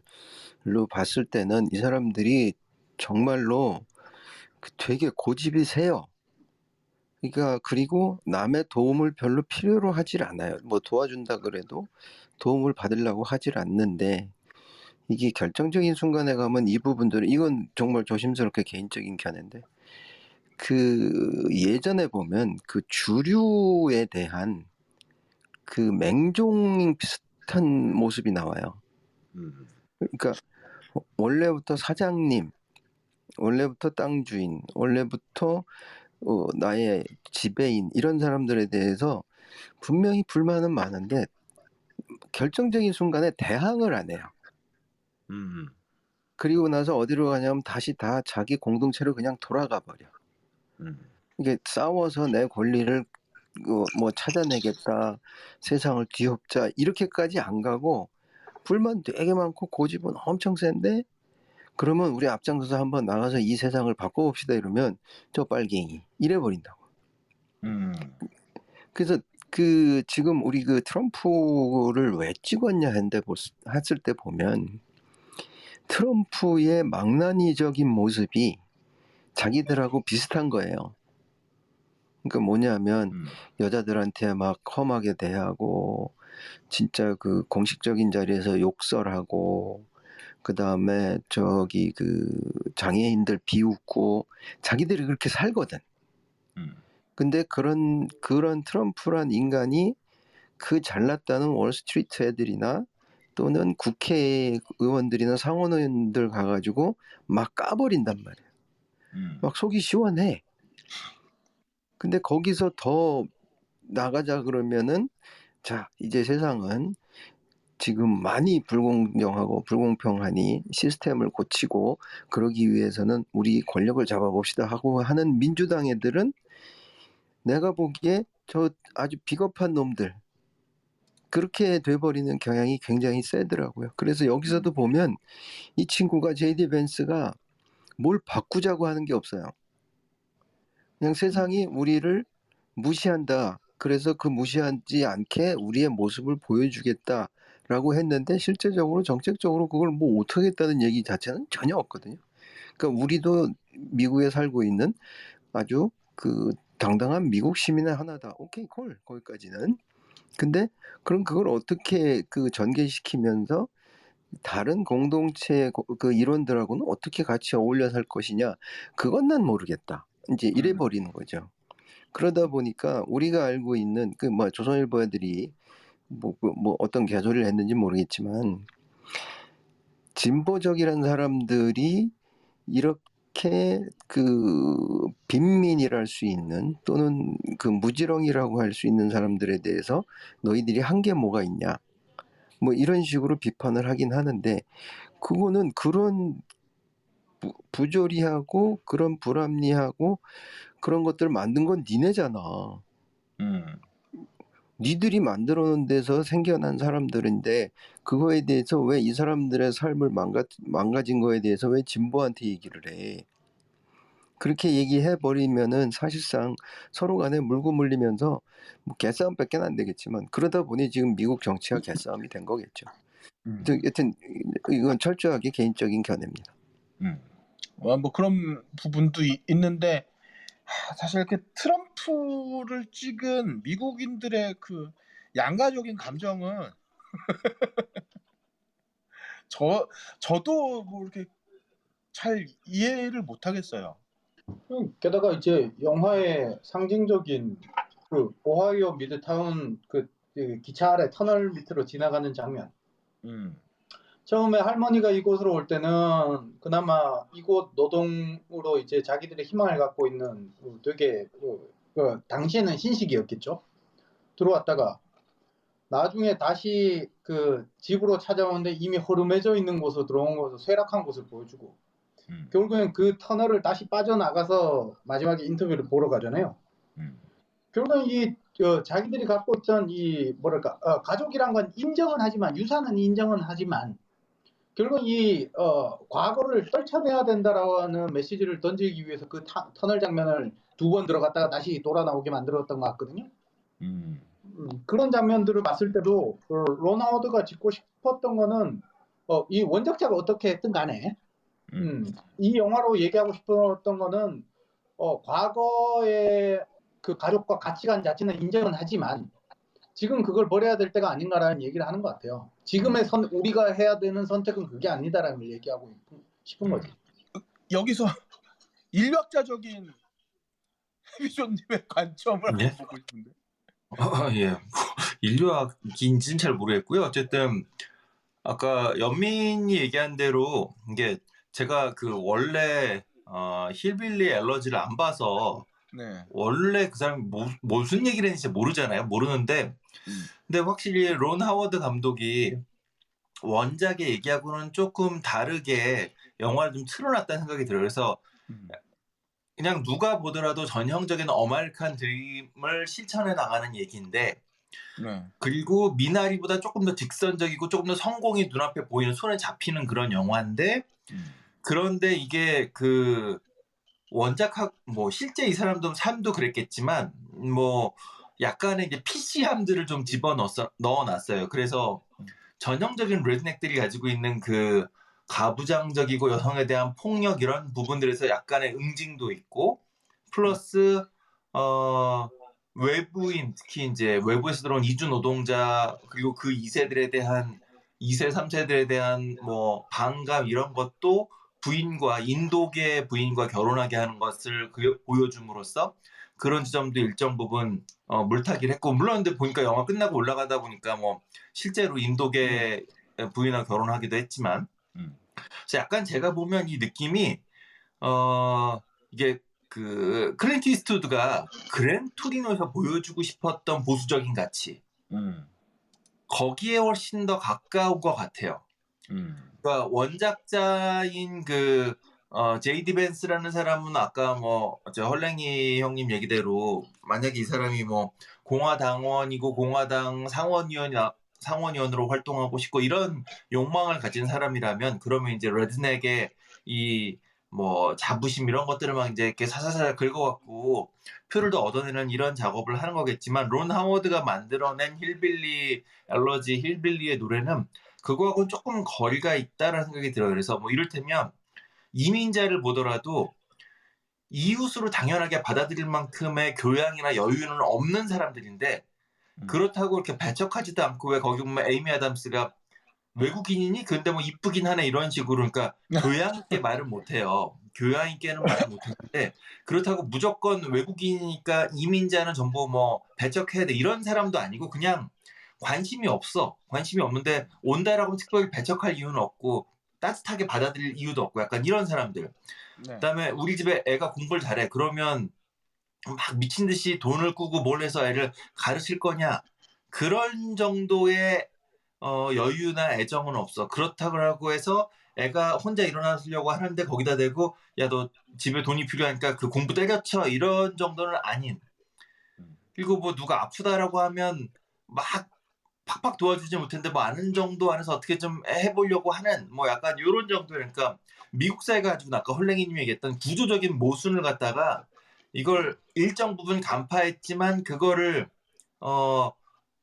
봤을 때는 이 사람들이 정말로 되게 고집이 세요. 그러니까 그리고 남의 도움을 별로 필요로 하질 않아요. 뭐 도와준다 그래도 도움을 받으려고 하질 않는데 이게 결정적인 순간에 가면 이 부분들은 이건 정말 조심스럽게 개인적인 견해인데 그 예전에 보면 그 주류에 대한 그 맹종 비슷한 모습이 나와요. 그러니까 원래부터 사장님, 원래부터 땅 주인, 원래부터 나의 지배인 이런 사람들에 대해서 분명히 불만은 많은데 결정적인 순간에 대항을 안 해요. 그리고 나서 어디로 가냐면 다시 다 자기 공동체로 그냥 돌아가 버려. 이게 싸워서 내 권리를 뭐 찾아내겠다, 세상을 뒤엎자 이렇게까지 안 가고 불만 되게 많고 고집은 엄청 센데 그러면 우리 앞장서서 한번 나가서 이 세상을 바꿔봅시다 이러면 저 빨갱이 이래버린다고. 그래서 그 지금 우리 그 트럼프를 왜 찍었냐 했을 때 보면 트럼프의 망나니적인 모습이 자기들하고 비슷한 거예요. 그러니까 뭐냐면 여자들한테 막 험하게 대하고 진짜 그 공식적인 자리에서 욕설하고 그 다음에 저기 그 장애인들 비웃고 자기들이 그렇게 살거든. 근데 그런 트럼프란 인간이 그 잘났다는 월스트리트 애들이나 또는 국회의원들이나 상원의원들 가가지고 막 까버린단 말이야. 막 속이 시원해. 근데 거기서 더 나가자 그러면은 자 이제 세상은 지금 많이 불공정하고 불공평하니 시스템을 고치고 그러기 위해서는 우리 권력을 잡아봅시다 하고 하는 민주당 애들은 내가 보기에 저 아주 비겁한 놈들 그렇게 돼버리는 경향이 굉장히 세더라고요. 그래서 여기서도 보면 이 친구가 J.D. 벤스가 뭘 바꾸자고 하는 게 없어요. 그냥 세상이 우리를 무시한다. 그래서 그 무시하지 않게 우리의 모습을 보여주겠다라고 했는데 실제적으로 정책적으로 그걸 뭐 어떻게 했다는 얘기 자체는 전혀 없거든요. 그러니까 우리도 미국에 살고 있는 아주 그 당당한 미국 시민의 하나다. 오케이, 콜. 거기까지는. 근데 그럼 그걸 어떻게 그 전개시키면서 다른 공동체의 그 이론들하고는 어떻게 같이 어울려 살 것이냐. 그건 난 모르겠다. 이제 이래 버리는 거죠. 그러다 보니까 우리가 알고 있는 그 뭐 조선일보 애들이 뭐 어떤 개소리를 했는지 모르겠지만 진보적이란 사람들이 이렇게 그 빈민이랄 수 있는 또는 그 무지렁이라고 할 수 있는 사람들에 대해서 너희들이 한 게 뭐가 있냐 뭐 이런 식으로 비판을 하긴 하는데 그거는 그런 부조리하고 그런 불합리하고 그런 것들을 만든 건 니네잖아. 니들이 만들어 놓은 데서 생겨난 사람들인데 그거에 대해서 왜 이 사람들의 삶을 망가진 거에 대해서 왜 진보한테 얘기를 해. 그렇게 얘기해버리면은 사실상 서로 간에 물고 물리면서 뭐 개싸움밖에 안 되겠지만 그러다 보니 지금 미국 정치가 개싸움이 된 거겠죠. 여튼 이건 철저하게 개인적인 견해입니다. 뭐 그런 부분도 있는데 사실 이렇게 트럼프를 찍은 미국인들의 그 양가적인 감정은 저도 뭐 이렇게 잘 이해를 못 하겠어요. 게다가 이제 영화의 상징적인 그 오하이오 미드타운 그 기차 아래 터널 밑으로 지나가는 장면. 처음에 할머니가 이곳으로 올 때는 그나마 이곳 노동으로 이제 자기들의 희망을 갖고 있는 되게 그 당시에는 신식이었겠죠. 들어왔다가 나중에 다시 그 집으로 찾아오는데 이미 허름해져 있는 곳으로 들어온 것을 쇠락한 곳을 보여주고 결국엔 그 터널을 다시 빠져나가서 마지막에 인터뷰를 보러 가잖아요. 결국엔 이 자기들이 갖고 있던 이 뭐랄까 가족이란 건 인정은 하지만 유산은 인정은 하지만 결국 이 과거를 떨쳐내야 된다라는 메시지를 던지기 위해서 그 터널 장면을 두 번 들어갔다가 다시 돌아 나오게 만들었던 것 같거든요. 그런 장면들을 봤을 때도 론 하워드가 짓고 싶었던 거는 이 원작자가 어떻게 했든 간에 이 영화로 얘기하고 싶었던 거는 과거의 그 가족과 가치관 자체는 인정은 하지만 지금 그걸 버려야 될 때가 아닌가라는 얘기를 하는 것 같아요. 지금의 우리가 해야 되는 선택은 그게 아니다라는 걸 얘기하고 싶은 거죠. 여기서 인류학자적인 해비존님의 관점을 네? 보고 있는데. 예. 인류학인지는 잘 모르겠고요. 어쨌든 아까 연민이 얘기한 대로 이게 제가 그 원래 힐빌리 엘러지를 안 봐서 네. 원래 그 사람이 무슨 얘기를 했는지 모르잖아요. 모르는데 근데 확실히 론 하워드 감독이 원작의 얘기하고는 조금 다르게 영화를 좀 틀어놨다는 생각이 들어요. 그래서 그냥 누가 보더라도 전형적인 어마이칸 드림을 실천해 나가는 얘기인데 네. 그리고 미나리보다 조금 더 직선적이고 조금 더 성공이 눈앞에 보이는 손에 잡히는 그런 영화인데 그런데 이게 그 원작학 뭐 실제 이 사람도 삶도 그랬겠지만 뭐 약간의 이제 PC함들을 좀 집어넣어놨어요. 그래서 전형적인 레드넥들이 가지고 있는 그 가부장적이고 여성에 대한 폭력 이런 부분들에서 약간의 응징도 있고 플러스 외부인 특히 이제 외부에서 들어온 이주 노동자 그리고 그 2세들에 대한 2세 3세들에 대한 뭐 반감 이런 것도 부인과 인도계 부인과 결혼하게 하는 것을 보여줌으로써 그런 지점도 일정 부분 물타기를 했고 물론 근데 보니까 영화 끝나고 올라가다 보니까 뭐 실제로 인도계 부인과 결혼하기도 했지만 그래서 약간 제가 보면 이 느낌이 이게 그 클린트 이스트우드가 그랜 토리노에서 보여주고 싶었던 보수적인 가치 거기에 훨씬 더 가까운 것 같아요. 그러니까 원작자인 그 J.D. 벤스라는 사람은 아까 뭐 저 헐랭이 형님 얘기대로 만약에 이 사람이 뭐 공화당원이고 공화당 상원의원으로 활동하고 싶고 이런 욕망을 가진 사람이라면 그러면 이제 레드넥의 이 뭐 자부심 이런 것들을 막 이제 이렇게 사사사 긁어갖고 표를 더 얻어내는 이런 작업을 하는 거겠지만 론 하워드가 만들어낸 힐빌리 엘러지 힐빌리의 노래는 그거하고는 조금 거리가 있다라는 생각이 들어요. 그래서 뭐 이를테면 이민자를 보더라도 이웃으로 당연하게 받아들일 만큼의 교양이나 여유는 없는 사람들인데 그렇다고 이렇게 배척하지도 않고 왜 거기 보면 에이미 아담스가 외국인이니? 근데 뭐 이쁘긴 하네 이런 식으로 그러니까 교양 있게 말을 못해요. 교양 있게는 말을 못하는데 그렇다고 무조건 외국인이니까 이민자는 전부 뭐 배척해야 돼 이런 사람도 아니고 그냥 관심이 없어. 관심이 없는데 온다라고 특별히 배척할 이유는 없고 따뜻하게 받아들일 이유도 없고 약간 이런 사람들. 네. 그다음에 우리 집에 애가 공부를 잘해. 그러면 막 미친 듯이 돈을 꾸고 뭘 해서 애를 가르칠 거냐. 그런 정도의 여유나 애정은 없어. 그렇다고 해서 애가 혼자 일어나려고 하는데 거기다 대고 야 너 집에 돈이 필요하니까 그 공부 때려쳐. 이런 정도는 아닌. 그리고 뭐 누가 아프다라고 하면 막 팍팍 도와주지 못했는데 뭐 아는 정도 안에서 어떻게 좀 해보려고 하는 뭐 약간 이런 정도니까 미국 사회가 가지고 아까 헐랭이님이 얘기했던 구조적인 모순을 갖다가 이걸 일정 부분 간파했지만 그거를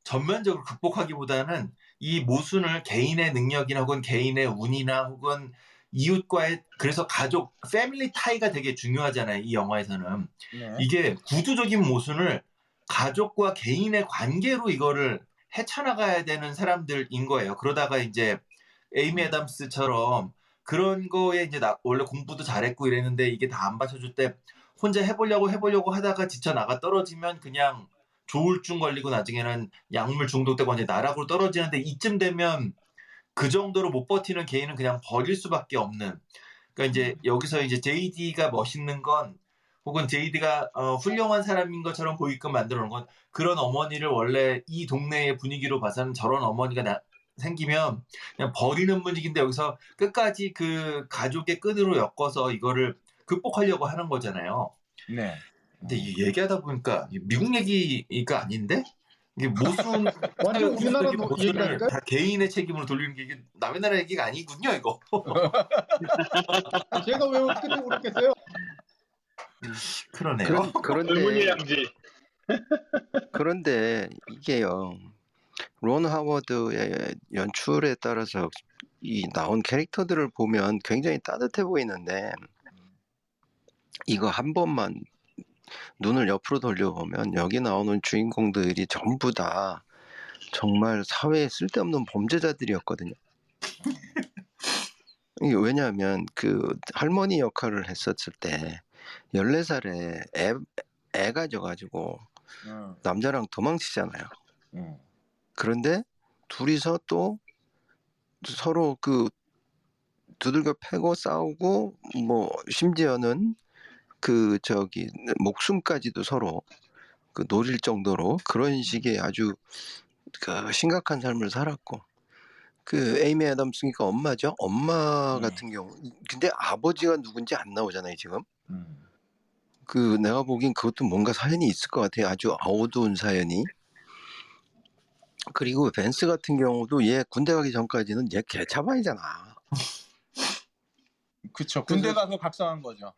전면적으로 극복하기보다는 이 모순을 개인의 능력이나 혹은 개인의 운이나 혹은 이웃과의 그래서 가족 패밀리 타이가 되게 중요하잖아요. 이 영화에서는 네. 이게 구조적인 모순을 가족과 개인의 관계로 이거를 헤쳐나가야 되는 사람들인 거예요. 그러다가 이제 에이미 애담스처럼 그런 거에 이제 나 원래 공부도 잘했고 이랬는데 이게 다 안 받쳐줄 때 혼자 해보려고 하다가 지쳐 나가 떨어지면 그냥 조울증 걸리고 나중에는 약물 중독되고 이제 나락으로 떨어지는데 이쯤 되면 그 정도로 못 버티는 개인은 그냥 버릴 수밖에 없는. 그러니까 이제 여기서 이제 JD가 멋있는 건 혹은 JD가 훌륭한 사람인 것처럼 보이게끔 만들어 놓은 건 그런 어머니를 원래 이 동네의 분위기로 봐서는 저런 어머니가 생기면 그냥 버리는 분위기인데 여기서 끝까지 그 가족의 끈으로 엮어서 이거를 극복하려고 하는 거잖아요. 네. 근데 이 얘기하다 보니까 미국 얘기가 아닌데 이게 모순 완전 우리나라 얘기를 다 개인의 책임으로 돌리는 게 이게 남의 나라 얘기가 아니군요 이거. 제가 왜 어떻게 모르겠어요. 그러네요. 그런데 이게요. 론 하워드의 연출에 따라서 이 나온 캐릭터들을 보면 굉장히 따뜻해 보이는데 이거 한 번만 눈을 옆으로 돌려보면 여기 나오는 주인공들이 전부 다 정말 사회에 쓸데없는 범죄자들이었거든요. 이게 왜냐하면 그 할머니 역할을 했었을 때 14살에 애가 져가지고 남자랑 도망치잖아요. 그런데 둘이서 또 서로 그 두들겨 패고 싸우고 뭐 심지어는 그 저기 목숨까지도 서로 그 노릴 정도로 그런 식의 아주 그 심각한 삶을 살았고 그 에이미 애덤스니까 엄마죠. 엄마 같은 경우 근데 아버지가 누군지 안 나오잖아요 지금. 그 내가 보기엔 그것도 뭔가 사연이 있을 것 같아요. 아주 어두운 사연이. 그리고 벤스 같은 경우도 얘 군대 가기 전까지는 얘 개차반이잖아. 그렇죠. 군대 가서 각성한 거죠.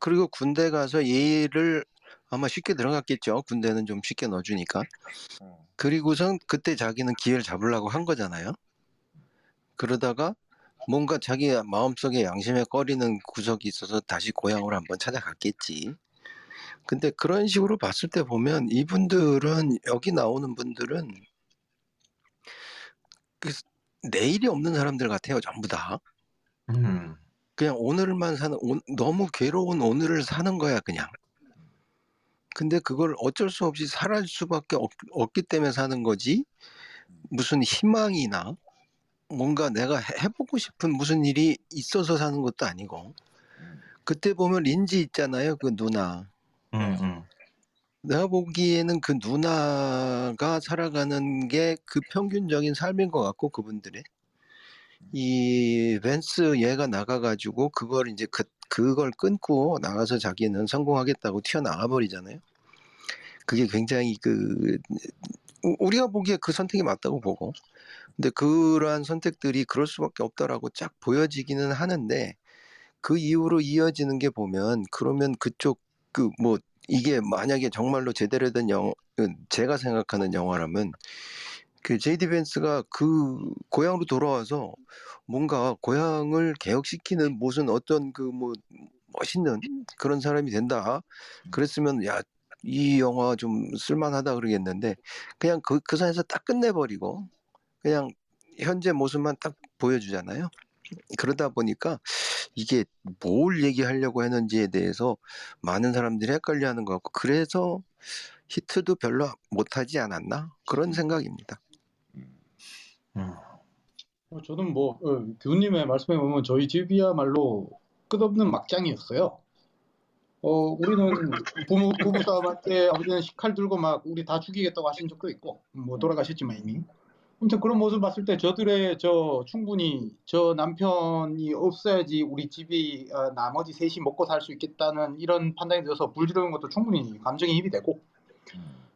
그리고 군대 가서 얘를 아마 쉽게 들어갔겠죠. 군대는 좀 쉽게 넣어주니까. 그리고선 그때 자기는 기회를 잡으려고 한 거잖아요. 그러다가 뭔가 자기 마음속에 양심에 꺼리는 구석이 있어서 다시 고향으로 한번 찾아갔겠지. 근데 그런 식으로 봤을 때 보면 이분들은 여기 나오는 분들은 그 내일이 없는 사람들 같아요. 전부 다. 그냥 오늘만 사는 너무 괴로운 오늘을 사는 거야 그냥. 근데 그걸 어쩔 수 없이 살할 수밖에 없기 때문에 사는 거지 무슨 희망이나 뭔가 내가 해보고 싶은 무슨 일이 있어서 사는 것도 아니고. 그때 보면 린지 있잖아요 그 누나. 내가 보기에는 그 누나가 살아가는 게 그 평균적인 삶인 것 같고 그분들의 이 벤스 얘가 나가가지고 그걸 이제 그걸 끊고 나가서 자기는 성공하겠다고 튀어나가 버리잖아요. 그게 굉장히 그 우리가 보기에 그 선택이 맞다고 보고 근데 그러한 선택들이 그럴 수밖에 없다라고 쫙 보여지기는 하는데 그 이후로 이어지는 게 보면 그러면 그쪽 그 뭐 이게 만약에 정말로 제대로 된 영화 제가 생각하는 영화라면 그 J.D. 벤스가 그 고향으로 돌아와서 뭔가 고향을 개혁시키는 무슨 어떤 그 뭐 멋있는 그런 사람이 된다 그랬으면 야 이 영화 좀 쓸만하다 그러겠는데 그냥 그 선에서 딱 끝내버리고 그냥 현재 모습만 딱 보여주잖아요. 그러다 보니까 이게 뭘 얘기하려고 했는지에 대해서 많은 사람들이 헷갈려하는 것 같고 그래서 히트도 별로 못하지 않았나 그런 생각입니다. 저는 뭐 교수님의 말씀에 보면 저희 집이야말로 끝없는 막장이었어요. 우리는 부부 싸움할 때 아버지는 칼 들고 막 우리 다 죽이겠다고 하신 적도 있고 뭐 돌아가셨지만 이미. 아무튼 그런 모습 봤을 때 저들의 충분히 저 남편이 없어야지 우리 집이 나머지 셋이 먹고 살 수 있겠다는 이런 판단이 들어서 불지르는 것도 충분히 감정이입이 되고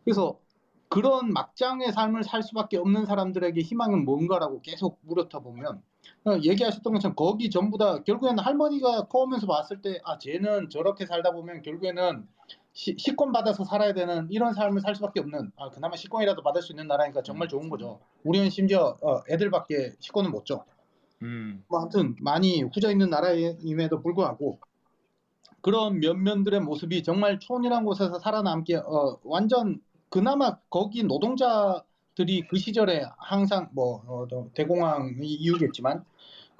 그래서 그런 막장의 삶을 살 수밖에 없는 사람들에게 희망은 뭔가라고 계속 물어보면 얘기하셨던 것처럼 거기 전부 다 결국에는 할머니가 커오면서 봤을 때 아 쟤는 저렇게 살다 보면 결국에는 식권 받아서 살아야 되는 이런 삶을 살 수밖에 없는 아 그나마 식권이라도 받을 수 있는 나라니까 정말 좋은 거죠. 우리는 심지어 애들밖에 식권을 못 줘. 뭐 아무튼 많이 후져 있는 나라임에도 불구하고 그런 면면들의 모습이 정말 촌이란 곳에서 살아남게 완전 그나마 거기 노동자들이 그 시절에 항상 뭐 대공황이 이유겠지만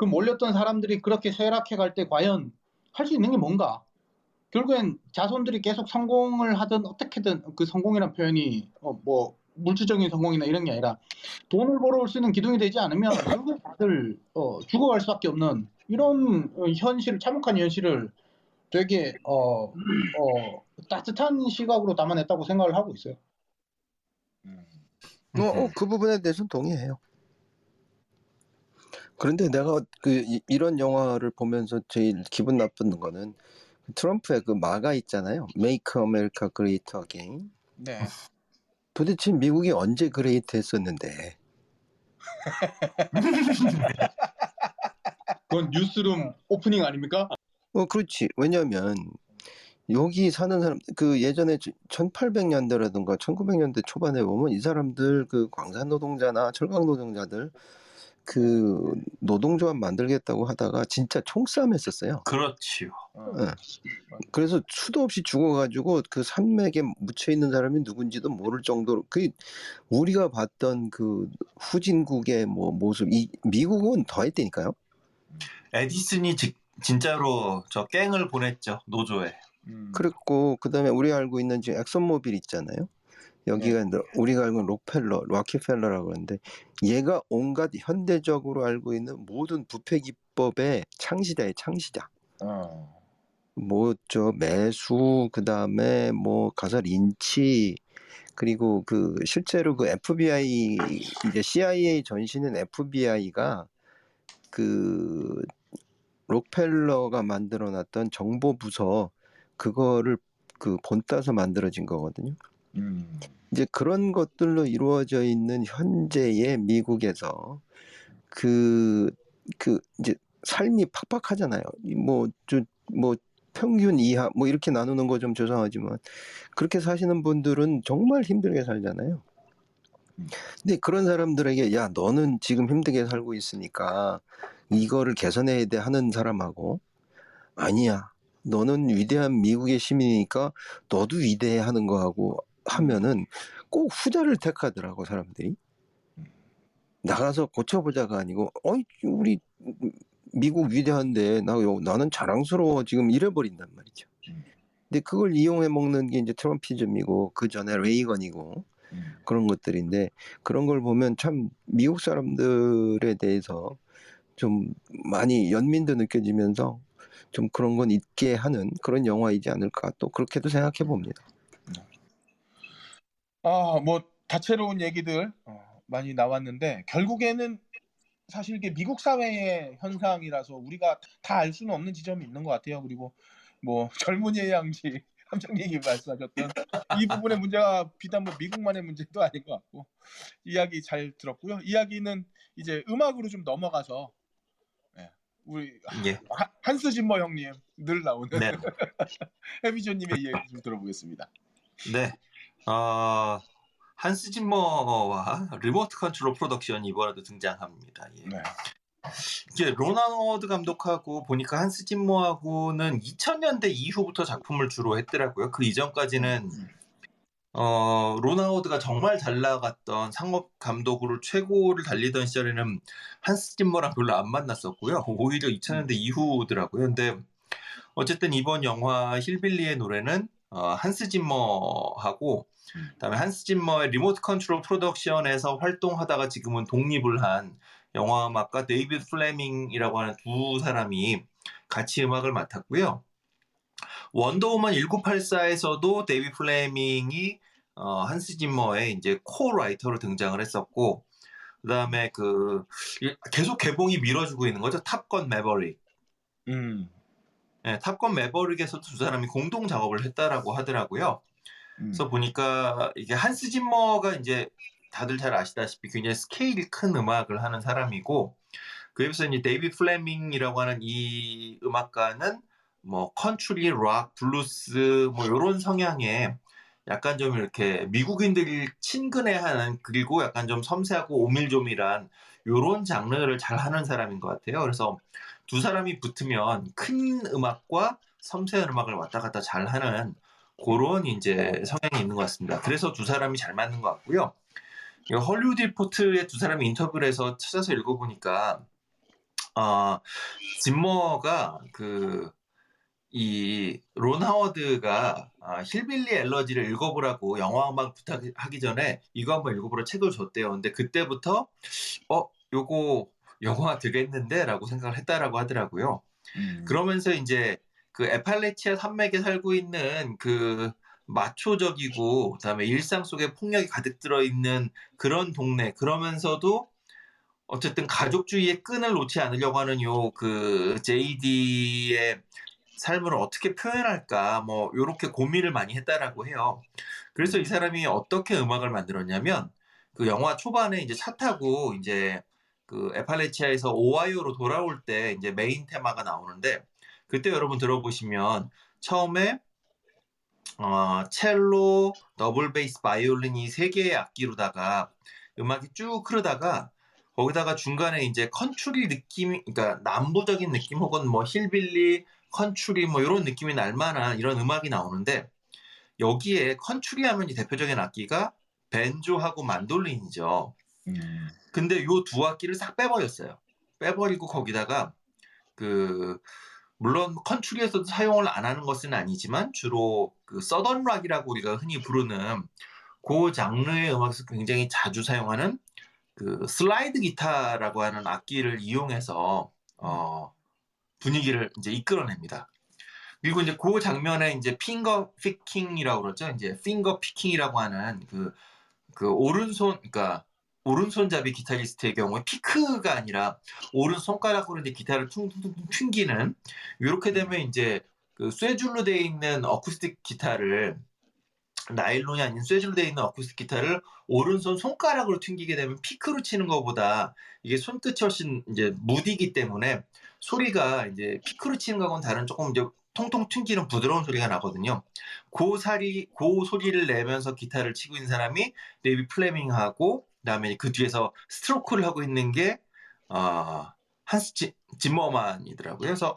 그 몰렸던 사람들이 그렇게 쇠락해 갈 때 과연 할 수 있는 게 뭔가? 결국엔 자손들이 계속 성공을 하든 어떻게든 그 성공이란 표현이 뭐 물질적인 성공이나 이런 게 아니라 돈을 벌어올 수 있는 기둥이 되지 않으면 결국 다들 죽어갈 수밖에 없는 이런 현실을 참혹한 현실을 되게 따뜻한 시각으로 담아냈다고 생각을 하고 있어요. 그 부분에 대해서는 동의해요. 그런데 내가 이런 영화를 보면서 제일 기분 나쁜 거는 트럼프의 그 마가 있잖아요. Make America Great Again. 네. 도대체 미국이 언제 그레이트 했었는데? 그건 뉴스룸 오프닝 아닙니까? 그렇지. 왜냐하면 여기 사는 사람, 그 예전에 1800년대라든가 1900년대 초반에 보면 이 사람들 그 광산 노동자나 철강 노동자들 그 노동조합 만들겠다고 하다가 진짜 총싸움했었어요. 그렇지요. 네. 그래서 수도 없이 죽어가지고 그 산맥에 묻혀 있는 사람이 누군지도 모를 정도로 그 우리가 봤던 그 후진국의 뭐 모습, 이 미국은 더했다니까요. 에디슨이 진짜로 저 갱을 보냈죠 노조에. 그랬고 그다음에 우리 알고 있는 지금 엑슨모빌 있잖아요. 여기가 네. 우리가 알고 있는 로키펠러라고 하는데 얘가 온갖 현대적으로 알고 있는 모든 부패 기법의 창시자의 창시자. 뭐 저 매수 그다음에 뭐 가사 린치 그리고 그 실제로 그 FBI 이제 CIA 전신은 FBI가 그 록펠러가 만들어놨던 정보 부서 그거를 그 본따서 만들어진 거거든요. 이제 그런 것들로 이루어져 있는 현재의 미국에서 그 이제 삶이 팍팍하잖아요. 뭐 평균 이하 뭐 이렇게 나누는 거 좀 죄송하지만 그렇게 사시는 분들은 정말 힘들게 살잖아요. 근데 그런 사람들에게 야 너는 지금 힘들게 살고 있으니까 이거를 개선해야 돼 하는 사람하고 아니야 너는 위대한 미국의 시민이니까 너도 위대해 하는 거하고 하면은 꼭 후자를 택하더라고 사람들이. 나가서 고쳐보자가 아니고 우리 미국 위대한데 나는 자랑스러워 지금 이래버린단 말이죠. 근데 그걸 이용해 먹는 게 이제 트럼피즘이고 그 전에 레이건이고 그런 것들인데 그런 걸 보면 참 미국 사람들에 대해서 좀 많이 연민도 느껴지면서 좀 그런 건 있게 하는 그런 영화이지 않을까 또 그렇게도 생각해 봅니다. 뭐 다채로운 얘기들 많이 나왔는데 결국에는 사실 이게 미국 사회의 현상이라서 우리가 다 알 수는 없는 지점이 있는 것 같아요. 그리고 뭐 젊은이의 양식 함장님이 말씀하셨던 이 부분의 문제가 비단 뭐 미국만의 문제도 아닌 것 같고 이야기 잘 들었고요. 이야기는 이제 음악으로 좀 넘어가서 우리 한스 짐머 형님 늘 나오는 네. 해비조님의 이야기 좀 들어보겠습니다. 네, 한스 짐머와 리모트 컨트롤 프로덕션 이번에도 등장합니다. 예. 네. 이게 론 하워드 감독하고 보니까 한스 짐머하고는 2000년대 이후부터 작품을 주로 했더라고요. 그 이전까지는 론 하워드가 정말 잘 나갔던 상업 감독으로 최고를 달리던 시절에는 한스 짐머랑 별로 안 만났었고요. 오히려 2000년대 이후더라고요. 근데 어쨌든 이번 영화 힐빌리의 노래는 한스 짐머하고 그다음에 한스 짐머의 리모트 컨트롤 프로덕션에서 활동하다가 지금은 독립을 한 영화음악가 데이비드 플레밍이라고 하는 두 사람이 같이 음악을 맡았고요. 원더우먼 1984에서도 데이비드 플레밍이 한스 짐머의 이제 코라이터로 등장을 했었고 그다음에 그 계속 개봉이 미뤄지고 있는 거죠. 탑건 매버릭. 네, 탑건 매버릭에서도 두 사람이 공동 작업을 했다라고 하더라고요. 그래서 보니까 이게 한스 짐머가 이제 다들 잘 아시다시피 굉장히 스케일이 큰 음악을 하는 사람이고 그에 비해서 이제 데이비드 플레밍이라고 하는 이 음악가는 뭐 컨트리, 락, 블루스 뭐 이런 성향에 약간 좀 이렇게 미국인들이 친근해하는 그리고 약간 좀 섬세하고 오밀조밀한 이런 장르를 잘 하는 사람인 것 같아요. 그래서 두 사람이 붙으면 큰 음악과 섬세한 음악을 왔다 갔다 잘 하는 그런 이제 성향이 있는 것 같습니다. 그래서 두 사람이 잘 맞는 것 같고요. 헐리우드 리포트에 두 사람이 인터뷰를 해서 찾아서 읽어보니까 짐머가 론 하워드가 힐빌리 엘러지를 읽어보라고 영화 음악 부탁하기 전에 이거 한번 읽어보라 책을 줬대요. 근데 그때부터 요거 영화 되겠는데? 라고 생각을 했다라고 하더라고요. 그러면서 이제 그 에팔레치아 산맥에 살고 있는 그 마초적이고 그다음에 일상 속에 폭력이 가득 들어있는 그런 동네, 그러면서도 어쨌든 가족주의의 끈을 놓지 않으려고 하는 요 그 JD의 삶을 어떻게 표현할까, 요렇게 고민을 많이 했다라고 해요. 그래서 이 사람이 어떻게 음악을 만들었냐면, 그 영화 초반에 이제 차 타고 이제 그 에팔레치아에서 오하이오로 돌아올 때 이제 메인 테마가 나오는데, 그때 여러분 들어보시면 처음에 첼로, 더블 베이스, 바이올린 이 세 개의 악기로다가 음악이 쭉 흐르다가 거기다가 중간에 이제 컨츄리 느낌, 그러니까 남부적인 느낌 혹은 힐빌리, 컨츄리 이런 느낌이 날 만한 이런 음악이 나오는데, 여기에 컨츄리 하면 이 대표적인 악기가 벤조하고 만돌린이죠. 근데 요 두 악기를 싹 빼버렸어요. 빼버리고 거기다가 물론 컨츄리에서도 사용을 안 하는 것은 아니지만 주로 그 서던락이라고 우리가 흔히 부르는 그 장르의 음악에서 굉장히 자주 사용하는 그 슬라이드 기타라고 하는 악기를 이용해서 분위기를 이제 이끌어냅니다. 그리고 이제 그 장면에 이제 핑거 피킹이라고 그러죠. 이제 핑거 피킹이라고 하는 그 오른손, 그러니까 오른손잡이 기타리스트의 경우에 피크가 아니라 오른손가락으로 이제 기타를 퉁퉁퉁 튕기는, 이렇게 되면 이제 그 쇠줄로 되어 있는 어쿠스틱 기타를, 나일론이 아닌 쇠줄로 되어 있는 어쿠스틱 기타를 오른손 손가락으로 튕기게 되면 피크로 치는 것보다 이게 손끝이 훨씬 이제 무디기 때문에 소리가 이제 피크로 치는 것과는 다른 조금 이제 통통 튕기는 부드러운 소리가 나거든요. 그 소리를 내면서 기타를 치고 있는 사람이 데이비 플레밍하고, 그다음에 그 뒤에서 스트로크를 하고 있는 게 한스 짐머만이더라고요. 그래서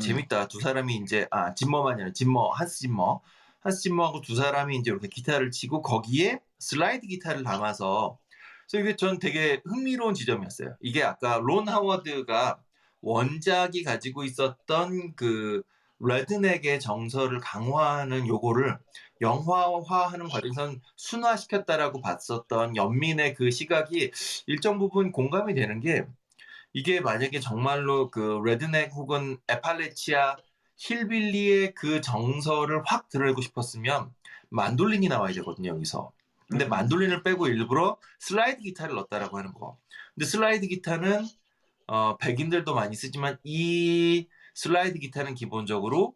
재밌다. 두 사람이 이제 짐머만이 아니라 한스 짐머하고 두 사람이 이제 이렇게 기타를 치고 거기에 슬라이드 기타를 담아서, 그래서 이게 전 되게 흥미로운 지점이었어요. 이게 아까 론 하워드가 원작이 가지고 있었던 그 레드넥의 정서를 강화하는 요거를 영화화하는 과정에서 순화시켰다라고 봤었던 연민의 그 시각이 일정 부분 공감이 되는 게, 이게 만약에 정말로 그 레드넥 혹은 에팔레치아 힐빌리의 그 정서를 확 드러내고 싶었으면 만돌린이 나와야 되거든요, 여기서. 근데 만돌린을 빼고 일부러 슬라이드 기타를 넣었다라고 하는 거. 근데 슬라이드 기타는 백인들도 많이 쓰지만 이 슬라이드 기타는 기본적으로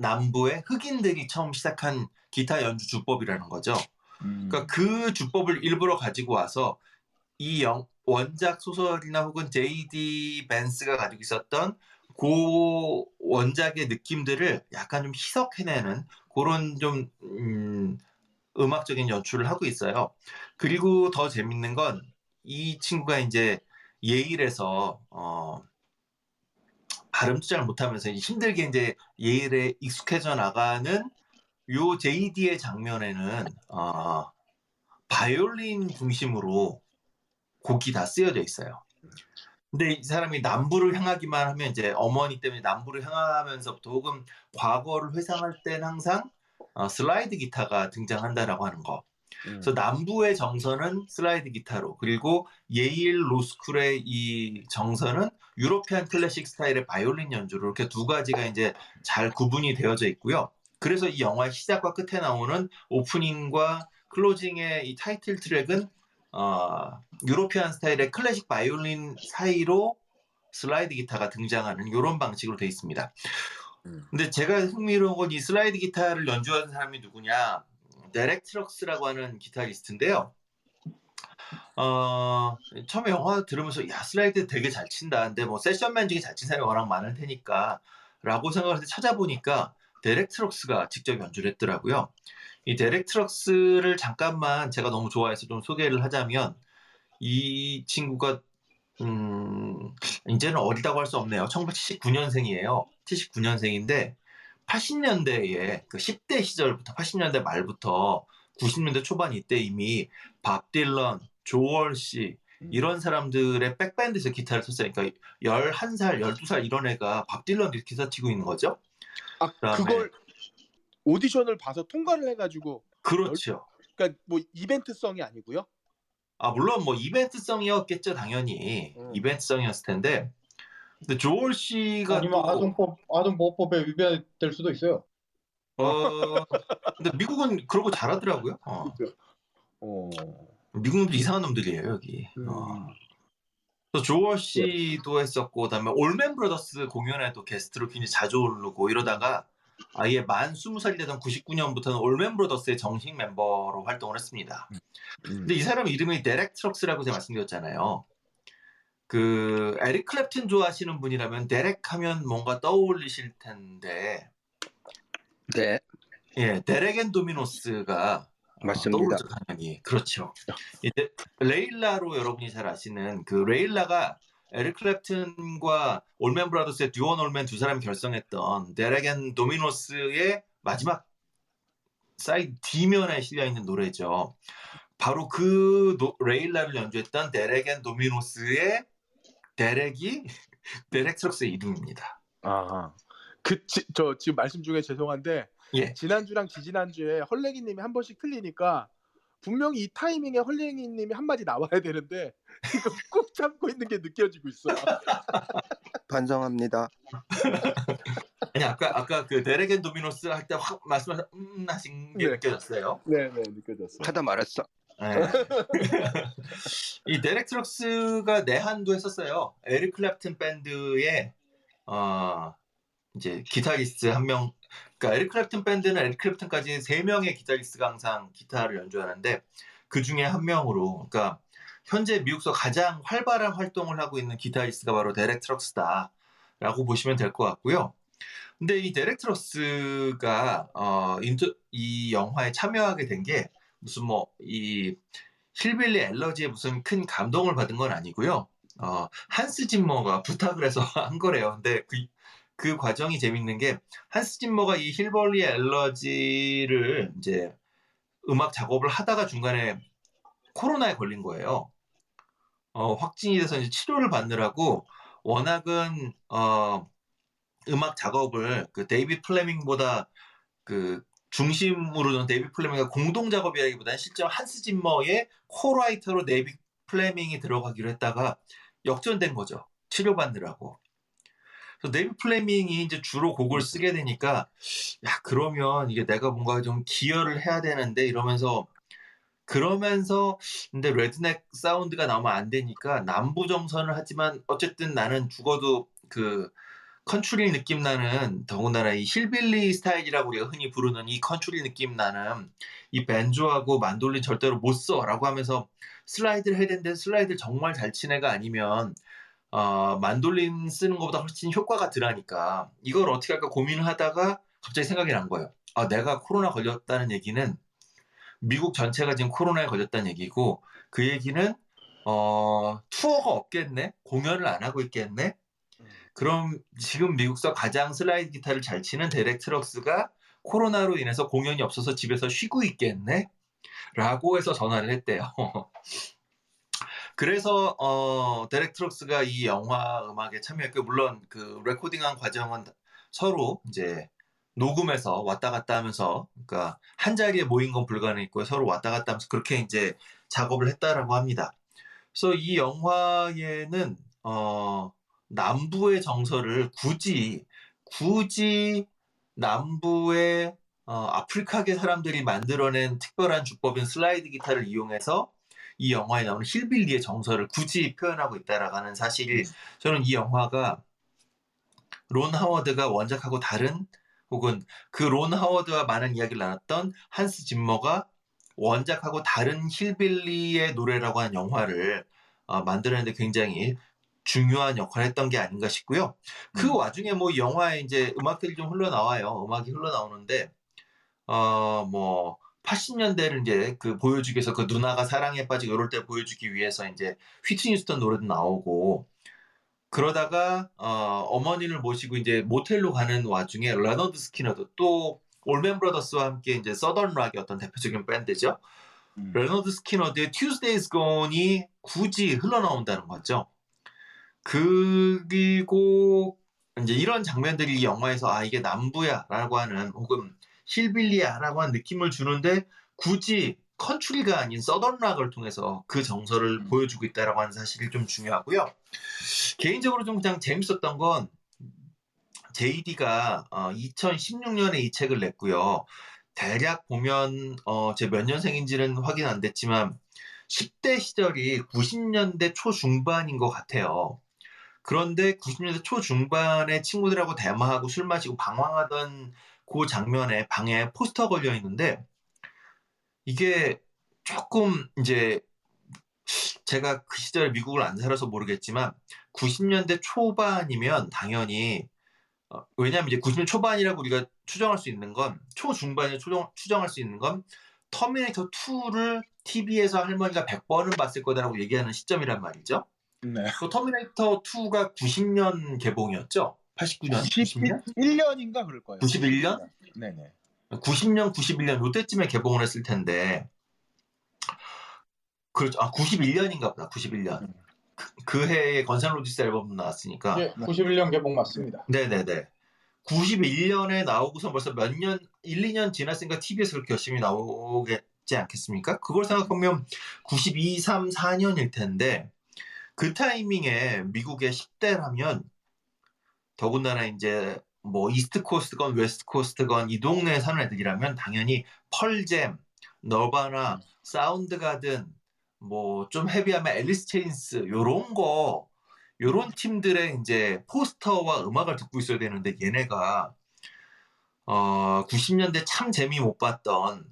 남부의 흑인들이 처음 시작한 기타 연주 주법이라는 거죠. 그러니까 그 주법을 일부러 가지고 와서 이 원작 소설이나 혹은 J.D. 밴스가 가지고 있었던 그 원작의 느낌들을 약간 좀 희석해내는 그런 좀 음악적인 연출을 하고 있어요. 그리고 더 재밌는 건 이 친구가 이제 예일에서 발음도 잘 못하면서 힘들게 이제 예일에 익숙해져 나가는 요 JD의 장면에는 바이올린 중심으로 곡이 다 쓰여져 있어요. 근데 이 사람이 남부를 향하기만 하면, 이제 어머니 때문에 남부를 향하면서부터 혹은 과거를 회상할 때는 항상 슬라이드 기타가 등장한다라고 하는 거. 그래서 남부의 정서는 슬라이드 기타로, 그리고 예일 로스쿨의 이 정서는 유로피안 클래식 스타일의 바이올린 연주로, 이렇게 두 가지가 이제 잘 구분이 되어져 있고요. 그래서 이 영화의 시작과 끝에 나오는 오프닝과 클로징의 이 타이틀 트랙은 유로피안 스타일의 클래식 바이올린 사이로 슬라이드 기타가 등장하는 이런 방식으로 되어 있습니다. 근데 제가 흥미로운 건 이 슬라이드 기타를 연주하는 사람이 누구냐, 데렉 트럭스라고 하는 기타리스트인데요. 처음에 영화 들으면서 슬라이드 되게 잘 친다, 근데 세션맨 중에 잘 친 사람이 워낙 많을 테니까 라고 생각해서 찾아보니까 데렉 트럭스가 직접 연주를 했더라고요. 이 데렉 트럭스를 잠깐만 제가 너무 좋아해서 좀 소개를 하자면, 이 친구가 이제는 어리다고 할 수 없네요. 1979년생이에요. 79년생인데 80년대에 그 10대 시절부터 80년대 말부터 90년대 초반 이때 이미 밥 딜런, 조월 씨, 이런 사람들의 백밴드에서 기타를 쳤으니까 11살, 12살 이런 애가 밥 딜런 기타 치고 있는 거죠. 아, 그걸 오디션을 봐서 통과를 해가지고. 그렇죠. 그러니까 뭐 이벤트성이 아니고요. 아, 물론 뭐 이벤트성이었겠죠, 당연히. 이벤트성이었을 텐데. 근데 조월 씨가 아니면 또... 아동보호법에 위배될 수도 있어요. 근데 미국은 그러고 잘하더라고요. 미국도 이상한 놈들이에요, 여기. 그래서 조월 씨도 했었고, 그다음에 올맨 브라더스 공연에도 게스트로 굉장히 자주 오르고 이러다가 아예 만 20살이 되던 99년부터는 올맨 브라더스의 정식 멤버로 활동을 했습니다. 근데 이 사람 이름이 데렉 트럭스라고 제가 말씀드렸잖아요. 그 에릭 클랩튼 좋아하시는 분이라면 데렉 하면 뭔가 떠올리실 텐데, 네, 예, 데렉 앤 도미노스가 맞습니다. 떠오르죠, 당연히. 그렇죠. 이제 레일라로 여러분이 잘 아시는 그 레일라가 에릭 클랩튼과 올맨 브라더스의 듀언 올맨 두 사람이 결성했던 데렉 앤 도미노스의 마지막 사이드 D면에 실려 있는 노래죠. 바로 그 레일라를 연주했던 데렉 앤 도미노스의 데렉이 데렉 트럭스의 이름입니다. 아, 그 저 지금 말씀 중에 죄송한데, 예, 지난주랑 지지난주에 헐랭이님이 한 번씩 틀리니까 분명히 이 타이밍에 헐랭이님이 한 마디 나와야 되는데 지금 꾹 참고 있는 게 느껴지고 있어. 반성합니다. 아니, 아까 그 데렉 앤 도미노스 할 때 확 말씀하신 하신 게, 네, 느껴졌어요. 네, 느껴졌어요. 하다 말았어. 네. 이 데렉 트럭스가 내한도 했었어요. 에릭 클랩튼 밴드의 이제 기타리스트 한 명. 그러니까 에릭 클랩튼 밴드는 에릭 클랩튼까지는 3명의 기타리스트가 항상 기타를 연주하는데 그 중에 한 명으로, 그러니까 현재 미국에서 가장 활발한 활동을 하고 있는 기타리스트가 바로 데렉 트럭스다라고 보시면 될 것 같고요. 근데 이 데렉 트럭스가 이 영화에 참여하게 된 게 무슨 뭐 이 힐빌리 엘러지에 무슨 큰 감동을 받은 건 아니고요. 한스 짐머가 부탁을 해서 한 거래요. 근데 그 과정이 재밌는 게 한스 짐머가 이 힐빌리 엘러지를 이제 음악 작업을 하다가 중간에 코로나에 걸린 거예요. 확진이 돼서 이제 치료를 받느라고 워낙은 음악 작업을 그 데이비드 플레밍보다 그 중심으로는 데이비드 플레밍과 공동 작업이라기보다는 실제로 한스 짐머의 코라이터로 데이비드 플레밍이 들어가기로 했다가 역전된 거죠, 치료받느라고. 그래서 데이비드 플레밍이 이제 주로 곡을 쓰게 되니까, 야, 그러면 이게 내가 뭔가 좀 기여를 해야 되는데 이러면서 근데 레드넥 사운드가 나오면 안 되니까 남부 정선을 하지만 어쨌든 나는 죽어도 그 컨츄리 느낌 나는, 더군다나 이 힐빌리 스타일이라고 우리가 흔히 부르는 이 컨츄리 느낌 나는 이 벤조하고 만돌린 절대로 못 써라고 하면서 슬라이드를 해야 되는데 슬라이드를 정말 잘 친 애가 아니면 만돌린 쓰는 것보다 훨씬 효과가 덜하니까 이걸 어떻게 할까 고민을 하다가 갑자기 생각이 난 거예요. 아, 내가 코로나 걸렸다는 얘기는 미국 전체가 지금 코로나에 걸렸다는 얘기고 그 얘기는 투어가 없겠네? 공연을 안 하고 있겠네? 그럼 지금 미국에서 가장 슬라이드 기타를 잘 치는 데렉 트럭스가 코로나로 인해서 공연이 없어서 집에서 쉬고 있겠네? 라고 해서 전화를 했대요. 그래서 데렉 트럭스가 이 영화 음악에 참여했고, 물론 그 레코딩한 과정은 서로 이제 녹음해서 왔다 갔다 하면서, 그러니까 한 자리에 모인 건 불가능했고 서로 왔다 갔다 하면서 그렇게 이제 작업을 했다라고 합니다. 그래서 이 영화에는 남부의 정서를 굳이 남부의 아프리카계 사람들이 만들어낸 특별한 주법인 슬라이드 기타를 이용해서 이 영화에 나오는 힐빌리의 정서를 굳이 표현하고 있다라는 사실이, 저는 이 영화가 론 하워드가 원작하고 다른, 혹은 그 론 하워드와 많은 이야기를 나눴던 한스 짐머가 원작하고 다른 힐빌리의 노래라고 하는 영화를 만들어내는데 굉장히 중요한 역할을 했던 게 아닌가 싶고요. 그 와중에 뭐 영화에 이제 음악들이 좀 흘러나와요. 음악이 흘러나오는데, 뭐 80년대를 이제 그 보여주기 위해서 그 누나가 사랑에 빠지고 이럴 때 보여주기 위해서 이제 휘트니 휴스턴 노래도 나오고, 그러다가 어머니를 모시고 이제 모텔로 가는 와중에 레너드 스키너도 또 올맨 브라더스와 함께 이제 서던 락의 어떤 대표적인 밴드죠. 레너드 스키너드의 Tuesday's Gone이 굳이 흘러나온다는 거죠. 그리고 이제 이런 장면들이 이 영화에서 아 이게 남부야라고 하는 혹은 힐빌리야라고 하는 느낌을 주는데 굳이 컨트리가 아닌 서던락을 통해서 그 정서를 보여주고 있다라고 하는 사실이 좀 중요하고요. 개인적으로 좀 그냥 재밌었던 건 JD가 2016년에 이 책을 냈고요. 대략 보면 제 몇 년생인지는 확인 안 됐지만 10대 시절이 90년대 초중반인 것 같아요. 그런데 90년대 초중반에 친구들하고 대마하고 술 마시고 방황하던 그 장면에 방에 포스터 걸려 있는데 이게 조금 이제 제가 그 시절 미국을 안 살아서 모르겠지만 90년대 초반이면 당연히 왜냐하면 이제 90년 초반이라고 우리가 추정할 수 있는 건 초중반에 추정할 수 있는 건 터미네이터 2를 TV에서 할머니가 100번은 봤을 거다라고 얘기하는 시점이란 말이죠. 네. 그 터미네이터 2가 90년 개봉이었죠. 89년, 90년? 1년인가 그럴 거예요. 91년? 네네. 90년, 91년 요때쯤에 개봉을 했을 텐데 그렇죠. 아 91년인가 보다. 91년. 그 해에 건산로지스 앨범 나왔으니까. 네, 91년 개봉 맞습니다. 네네네. 91년에 나오고서 벌써 몇 년, 1, 2년 지났으니까 TV에서 그렇게 열심히 나오겠지 않겠습니까? 그걸 생각하면 92, 3, 4년일 텐데 그 타이밍에 미국의 10대라면 더군다나 이제 뭐 이스트 코스트건 웨스트 코스트건 이 동네에 사는 애들이라면 당연히 펄잼, 너바나, 사운드 가든 뭐 좀 헤비하면 앨리스 체인스 요런 거 요런 팀들의 이제 포스터와 음악을 듣고 있어야 되는데 얘네가 90년대 참 재미 못 봤던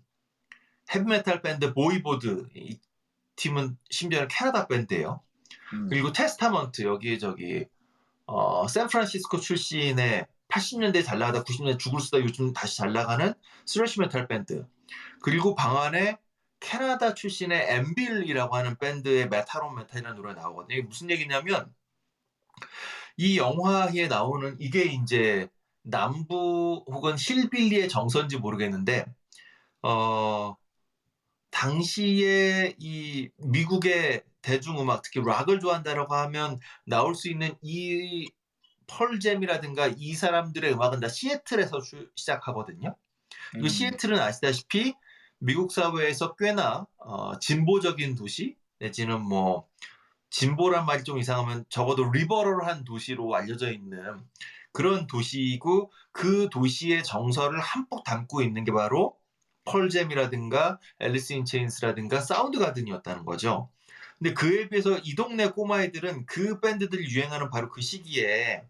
헤비메탈 밴드 보이보드 이 팀은 심지어는 캐나다 밴드예요. 그리고 테스타먼트 여기에 저기 샌프란시스코 출신의 80년대에 잘 나가다 90년대 죽을 수다 요즘 다시 잘 나가는 스래시 메탈 밴드 그리고 방안에 캐나다 출신의 엠빌이라고 하는 밴드의 메탈 온 메탈이라는 노래 나오거든요. 이게 무슨 얘기냐면 이 영화에 나오는 이게 이제 남부 혹은 힐빌리의 정서인지 모르겠는데 당시에 이 미국의 대중음악 특히 락을 좋아한다라고 하면 나올 수 있는 이 펄잼이라든가 이 사람들의 음악은 다 시애틀에서 시작하거든요. 그리고 시애틀은 아시다시피 미국 사회에서 꽤나 진보적인 도시 내지는 뭐 진보란 말이 좀 이상하면 적어도 리버럴한 도시로 알려져 있는 그런 도시이고 그 도시의 정서를 한몫 담고 있는 게 바로 펄잼이라든가 앨리스 인 체인스라든가 사운드 가든이었다는 거죠. 근데 그에 비해서 이 동네 꼬마애들은 그 밴드들이 유행하는 바로 그 시기에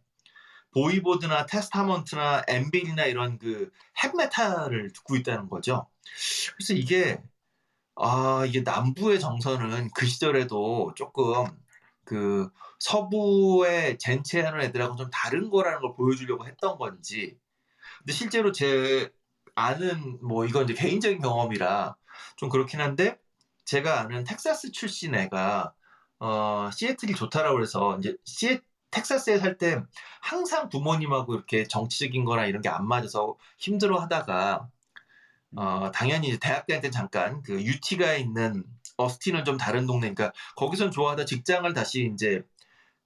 보이보드나 테스타먼트나 엠빌이나 이런 그 헥메탈을 듣고 있다는 거죠. 그래서 이게 이게 남부의 정서는 그 시절에도 조금 그 서부의 젠체하는 애들하고 좀 다른 거라는 걸 보여주려고 했던 건지. 근데 실제로 제 아는 뭐 이건 이제 개인적인 경험이라 좀 그렇긴 한데 제가 아는 텍사스 출신 애가 시애틀이 좋다라고 해서 이제 텍사스에 살 때 항상 부모님하고 이렇게 정치적인 거나 이런 게 안 맞아서 힘들어하다가 당연히 이제 대학 다닐 때 잠깐 그 UT가 있는 어스틴은 좀 다른 동네니까 거기선 좋아하다 직장을 다시 이제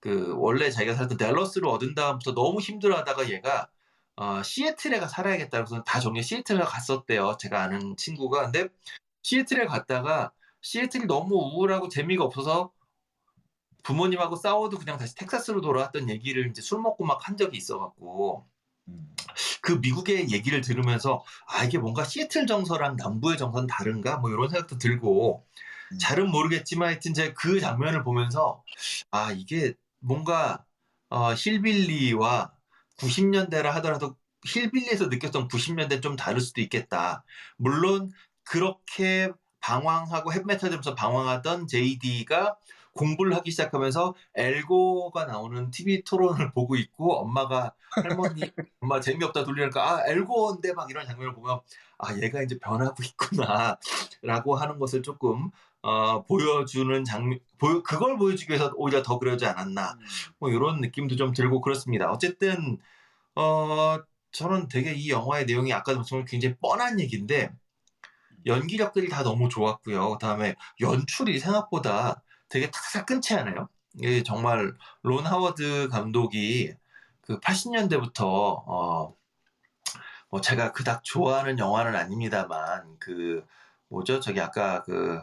그 원래 자기가 살던 댈러스로 얻은 다음부터 너무 힘들어하다가 얘가 시애틀에 살아야겠다고 해서 다 정리해 시애틀에 갔었대요. 제가 아는 친구가. 근데 시애틀에 갔다가 시애틀이 너무 우울하고 재미가 없어서 부모님하고 싸워도 그냥 다시 텍사스로 돌아왔던 얘기를 이제 술 먹고 막 한 적이 있어갖고 그 미국의 얘기를 들으면서 아 이게 뭔가 시애틀 정서랑 남부의 정서는 다른가 뭐 이런 생각도 들고 잘은 모르겠지만 하여튼 제가 그 장면을 보면서 아 이게 뭔가 힐빌리와 90년대라 하더라도 힐빌리에서 느꼈던 90년대 좀 다를 수도 있겠다. 물론 그렇게 방황하고 헥메탈 들으면서 방황하던 JD가 공부를 하기 시작하면서 엘고가 나오는 TV 토론을 보고 있고 엄마가 할머니 엄마 재미없다 돌리니까 아 엘고인데 막 이런 장면을 보면 아 얘가 이제 변하고 있구나라고 하는 것을 조금 보여주는 장면 그걸 보여주기 위해서 오히려 더 그러지 않았나 뭐 이런 느낌도 좀 들고 그렇습니다. 어쨌든 저는 되게 이 영화의 내용이 아까도 말씀드린 굉장히 뻔한 얘기인데 연기력들이 다 너무 좋았고요. 그다음에 연출이 생각보다 되게 탁탁 끊지 않아요? 예, 정말 론 하워드 감독이 그 80년대부터 뭐 제가 그닥 좋아하는 영화는 아닙니다만 그 뭐죠? 저기 아까 그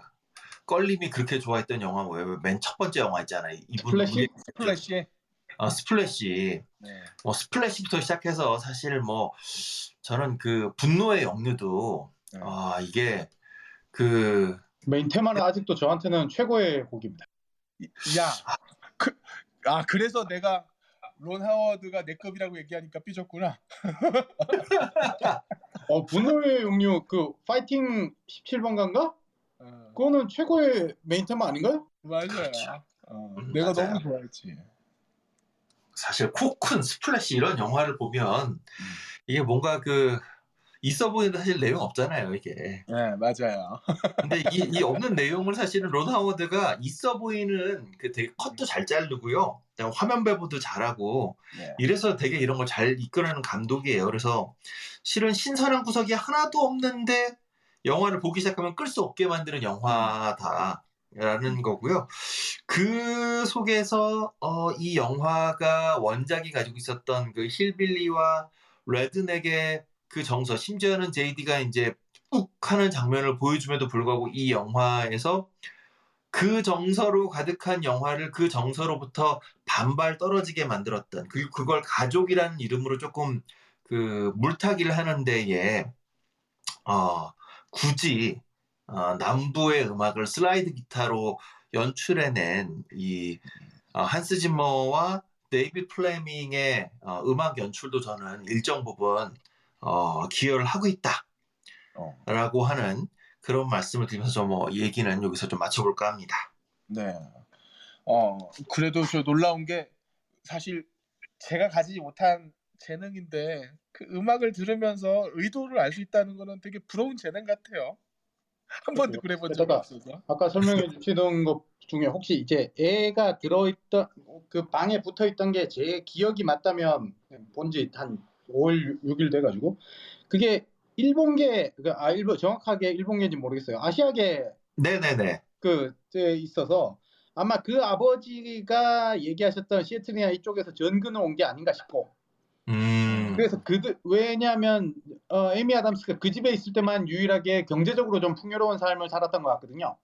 껄림이 그렇게 좋아했던 영화 뭐예요? 맨 첫 번째 영화 있잖아요. 스플래시. 스플래시. 네. 뭐 스플래시부터 시작해서 사실 뭐 저는 그 분노의 역류도 네. 이게 그 메인 테마는 아직도 저한테는 최고의 곡입니다. 야, 그래서 내가 론 하워드가 내 급이라고 얘기하니까 삐졌구나. 분노의 역류 그 파이팅 17번가인가? 그거는 최고의 메인 테마 아닌가요? 맞아요. 내가 맞아요. 너무 좋아했지. 사실 코쿤, 스플래시 이런 영화를 보면 이게 뭔가 그 있어 보이는데 사실 내용 없잖아요, 이게. 네, 맞아요. 근데 이 없는 내용을 사실은 론 하워드가 있어 보이는 그 되게 컷도 잘 자르고요. 화면 배부도 잘하고 네. 이래서 되게 이런 걸 잘 이끌어내는 감독이에요. 그래서 실은 신선한 구석이 하나도 없는데 영화를 보기 시작하면 끌 수 없게 만드는 영화다라는 거고요. 그 속에서 이 영화가 원작이 가지고 있었던 그 힐빌리와 레드넥의 그 정서, 심지어는 JD가 이제 욱 하는 장면을 보여줌에도 불구하고 이 영화에서 그 정서로 가득한 영화를 그 정서로부터 반발 떨어지게 만들었던 그리고 그걸 가족이라는 이름으로 조금 그 물타기를 하는 데에 굳이 남부의 음악을 슬라이드 기타로 연출해낸 이 한스 지머와 데이비드 플레밍의 음악 연출도 저는 일정 부분 기여를 하고 있다라고 하는 그런 말씀을 드리면서 뭐 얘기는 여기서 좀 마쳐볼까 합니다. 네. 그래도 저 놀라운 게 사실 제가 가지지 못한 재능인데 그 음악을 들으면서 의도를 알 수 있다는 거는 되게 부러운 재능 같아요. 한 번도 그래본 적이 없어서. 아까 설명해 주시던 것 중에 혹시 이제 애가 들어있던 그 방에 붙어있던 게 제 기억이 맞다면 본지 한 5월 6일 돼가지고 그게 일본계 일본 정확하게 일본계인지 모르겠어요. 아시아계 네네네 그때 있어서 아마 그 아버지가 얘기하셨던 시애틀이나 이쪽에서 전근을 온 게 아닌가 싶고. 그래서 왜냐하면 에미 아담스가 그 집에 있을 때만 유일하게 경제적으로 좀 풍요로운 삶을 살았던 것 같거든요.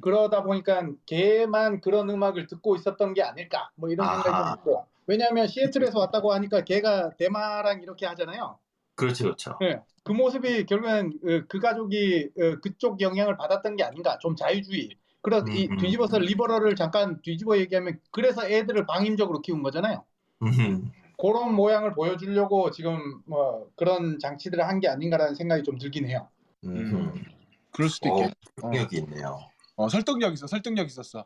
그러다 보니까 걔만 그런 음악을 듣고 있었던 게 아닐까 뭐 이런 생각이 있고. 왜냐하면 시애틀에서 왔다고 하니까 걔가 대마랑 이렇게 하잖아요. 그렇죠, 그렇죠. 네, 그 모습이 결국엔 그 가족이 그쪽 영향을 받았던 게 아닌가. 좀 자유주의. 그래서 이 뒤집어서 리버럴을 잠깐 뒤집어 얘기하면 그래서 애들을 방임적으로 키운 거잖아요. 그런 모양을 보여주려고 지금 뭐 그런 장치들을 한 게 아닌가라는 생각이 좀 들긴 해요. 그럴 수도 있겠네요. 설득력이 있네요. 설득력 있었어.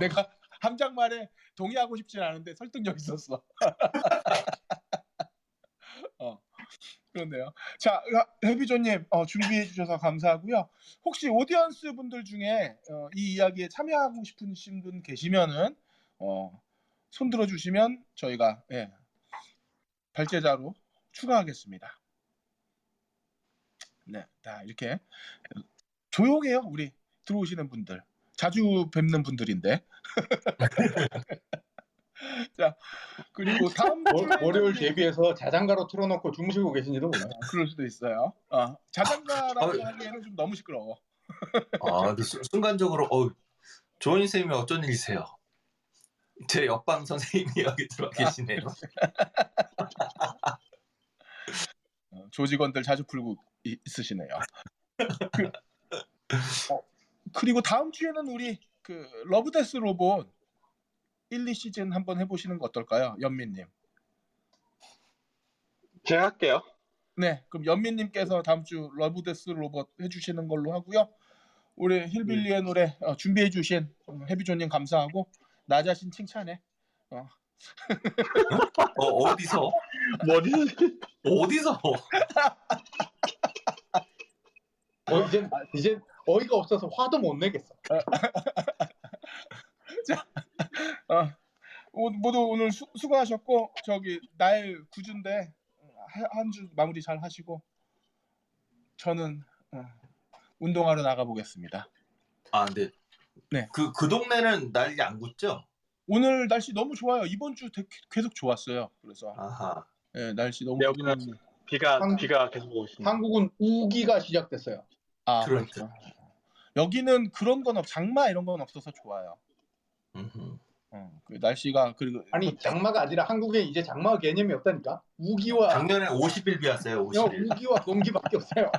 내가 함장 말에 동의하고 싶진 않은데 설득력 있었어. 그렇네요. 자, 해비조님 준비해 주셔서 감사하고요. 혹시 오디언스 분들 중에 이 이야기에 참여하고 싶으신 분 계시면은 손 들어주시면 저희가 발제자로 추가하겠습니다. 네, 다 이렇게 조용해요. 우리 들어오시는 분들 자주 뵙는 분들인데. 자, 그리고 다음 월요일 대비해서 자장가로 틀어놓고 주무시고 계신지도 몰라요. 그럴 수도 있어요. 자장가라고 하기에는 좀 너무 시끄러워. 근데 순간적으로 조은희 선생님이 어쩐 일이세요? 제 옆방 선생님이 여기 들어와 계시네요. 조직원들 자주 풀고 있으시네요. 그리고 다음 주에는 우리 그 러브데스 로봇 1, 2시즌 한번 해보시는 거 어떨까요? 연민님. 제가 할게요. 네, 그럼 연민님께서 다음 주 러브데스 로봇 해주시는 걸로 하고요. 우리 힐빌리의 노래 준비해 주신 해비조님 감사하고 나 자신 칭찬해. 어디서? 어디서? 이제 어이가 없어서 화도 못 내겠어. 자, 모두 오늘 수고하셨고 저기 날 9주인데 한 주 마무리 잘 하시고 저는 운동하러 나가보겠습니다. 아, 근데 네. 그 동네는 날이 안 굽죠? 오늘 날씨 너무 좋아요. 이번 주 계속 좋았어요. 그래서 아하. 네, 날씨 너무 좋아요. 비가 계속 오고 있습니다. 한국은 우기가 시작됐어요. 아, 그렇죠. 여기는 그런 건 장마 이런 건 없어서 좋아요. 날씨가 그리고 아니 장마가 아니라 한국에 이제 장마 개념이 없다니까. 우기와 작년에 50일 비왔어요. 50일. 우기와 건기밖에 없어요.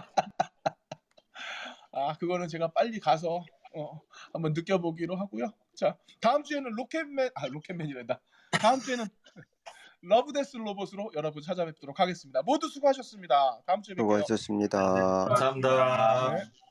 아 그거는 제가 빨리 가서 한번 느껴보기로 하고요. 자 다음 주에는 로켓맨이란다. 다음 주에는 러브데스 로봇으로 여러분 찾아뵙도록 하겠습니다. 모두 수고하셨습니다. 다음 주에 뵙게요. 수고하셨습니다. 감사합니다. 네.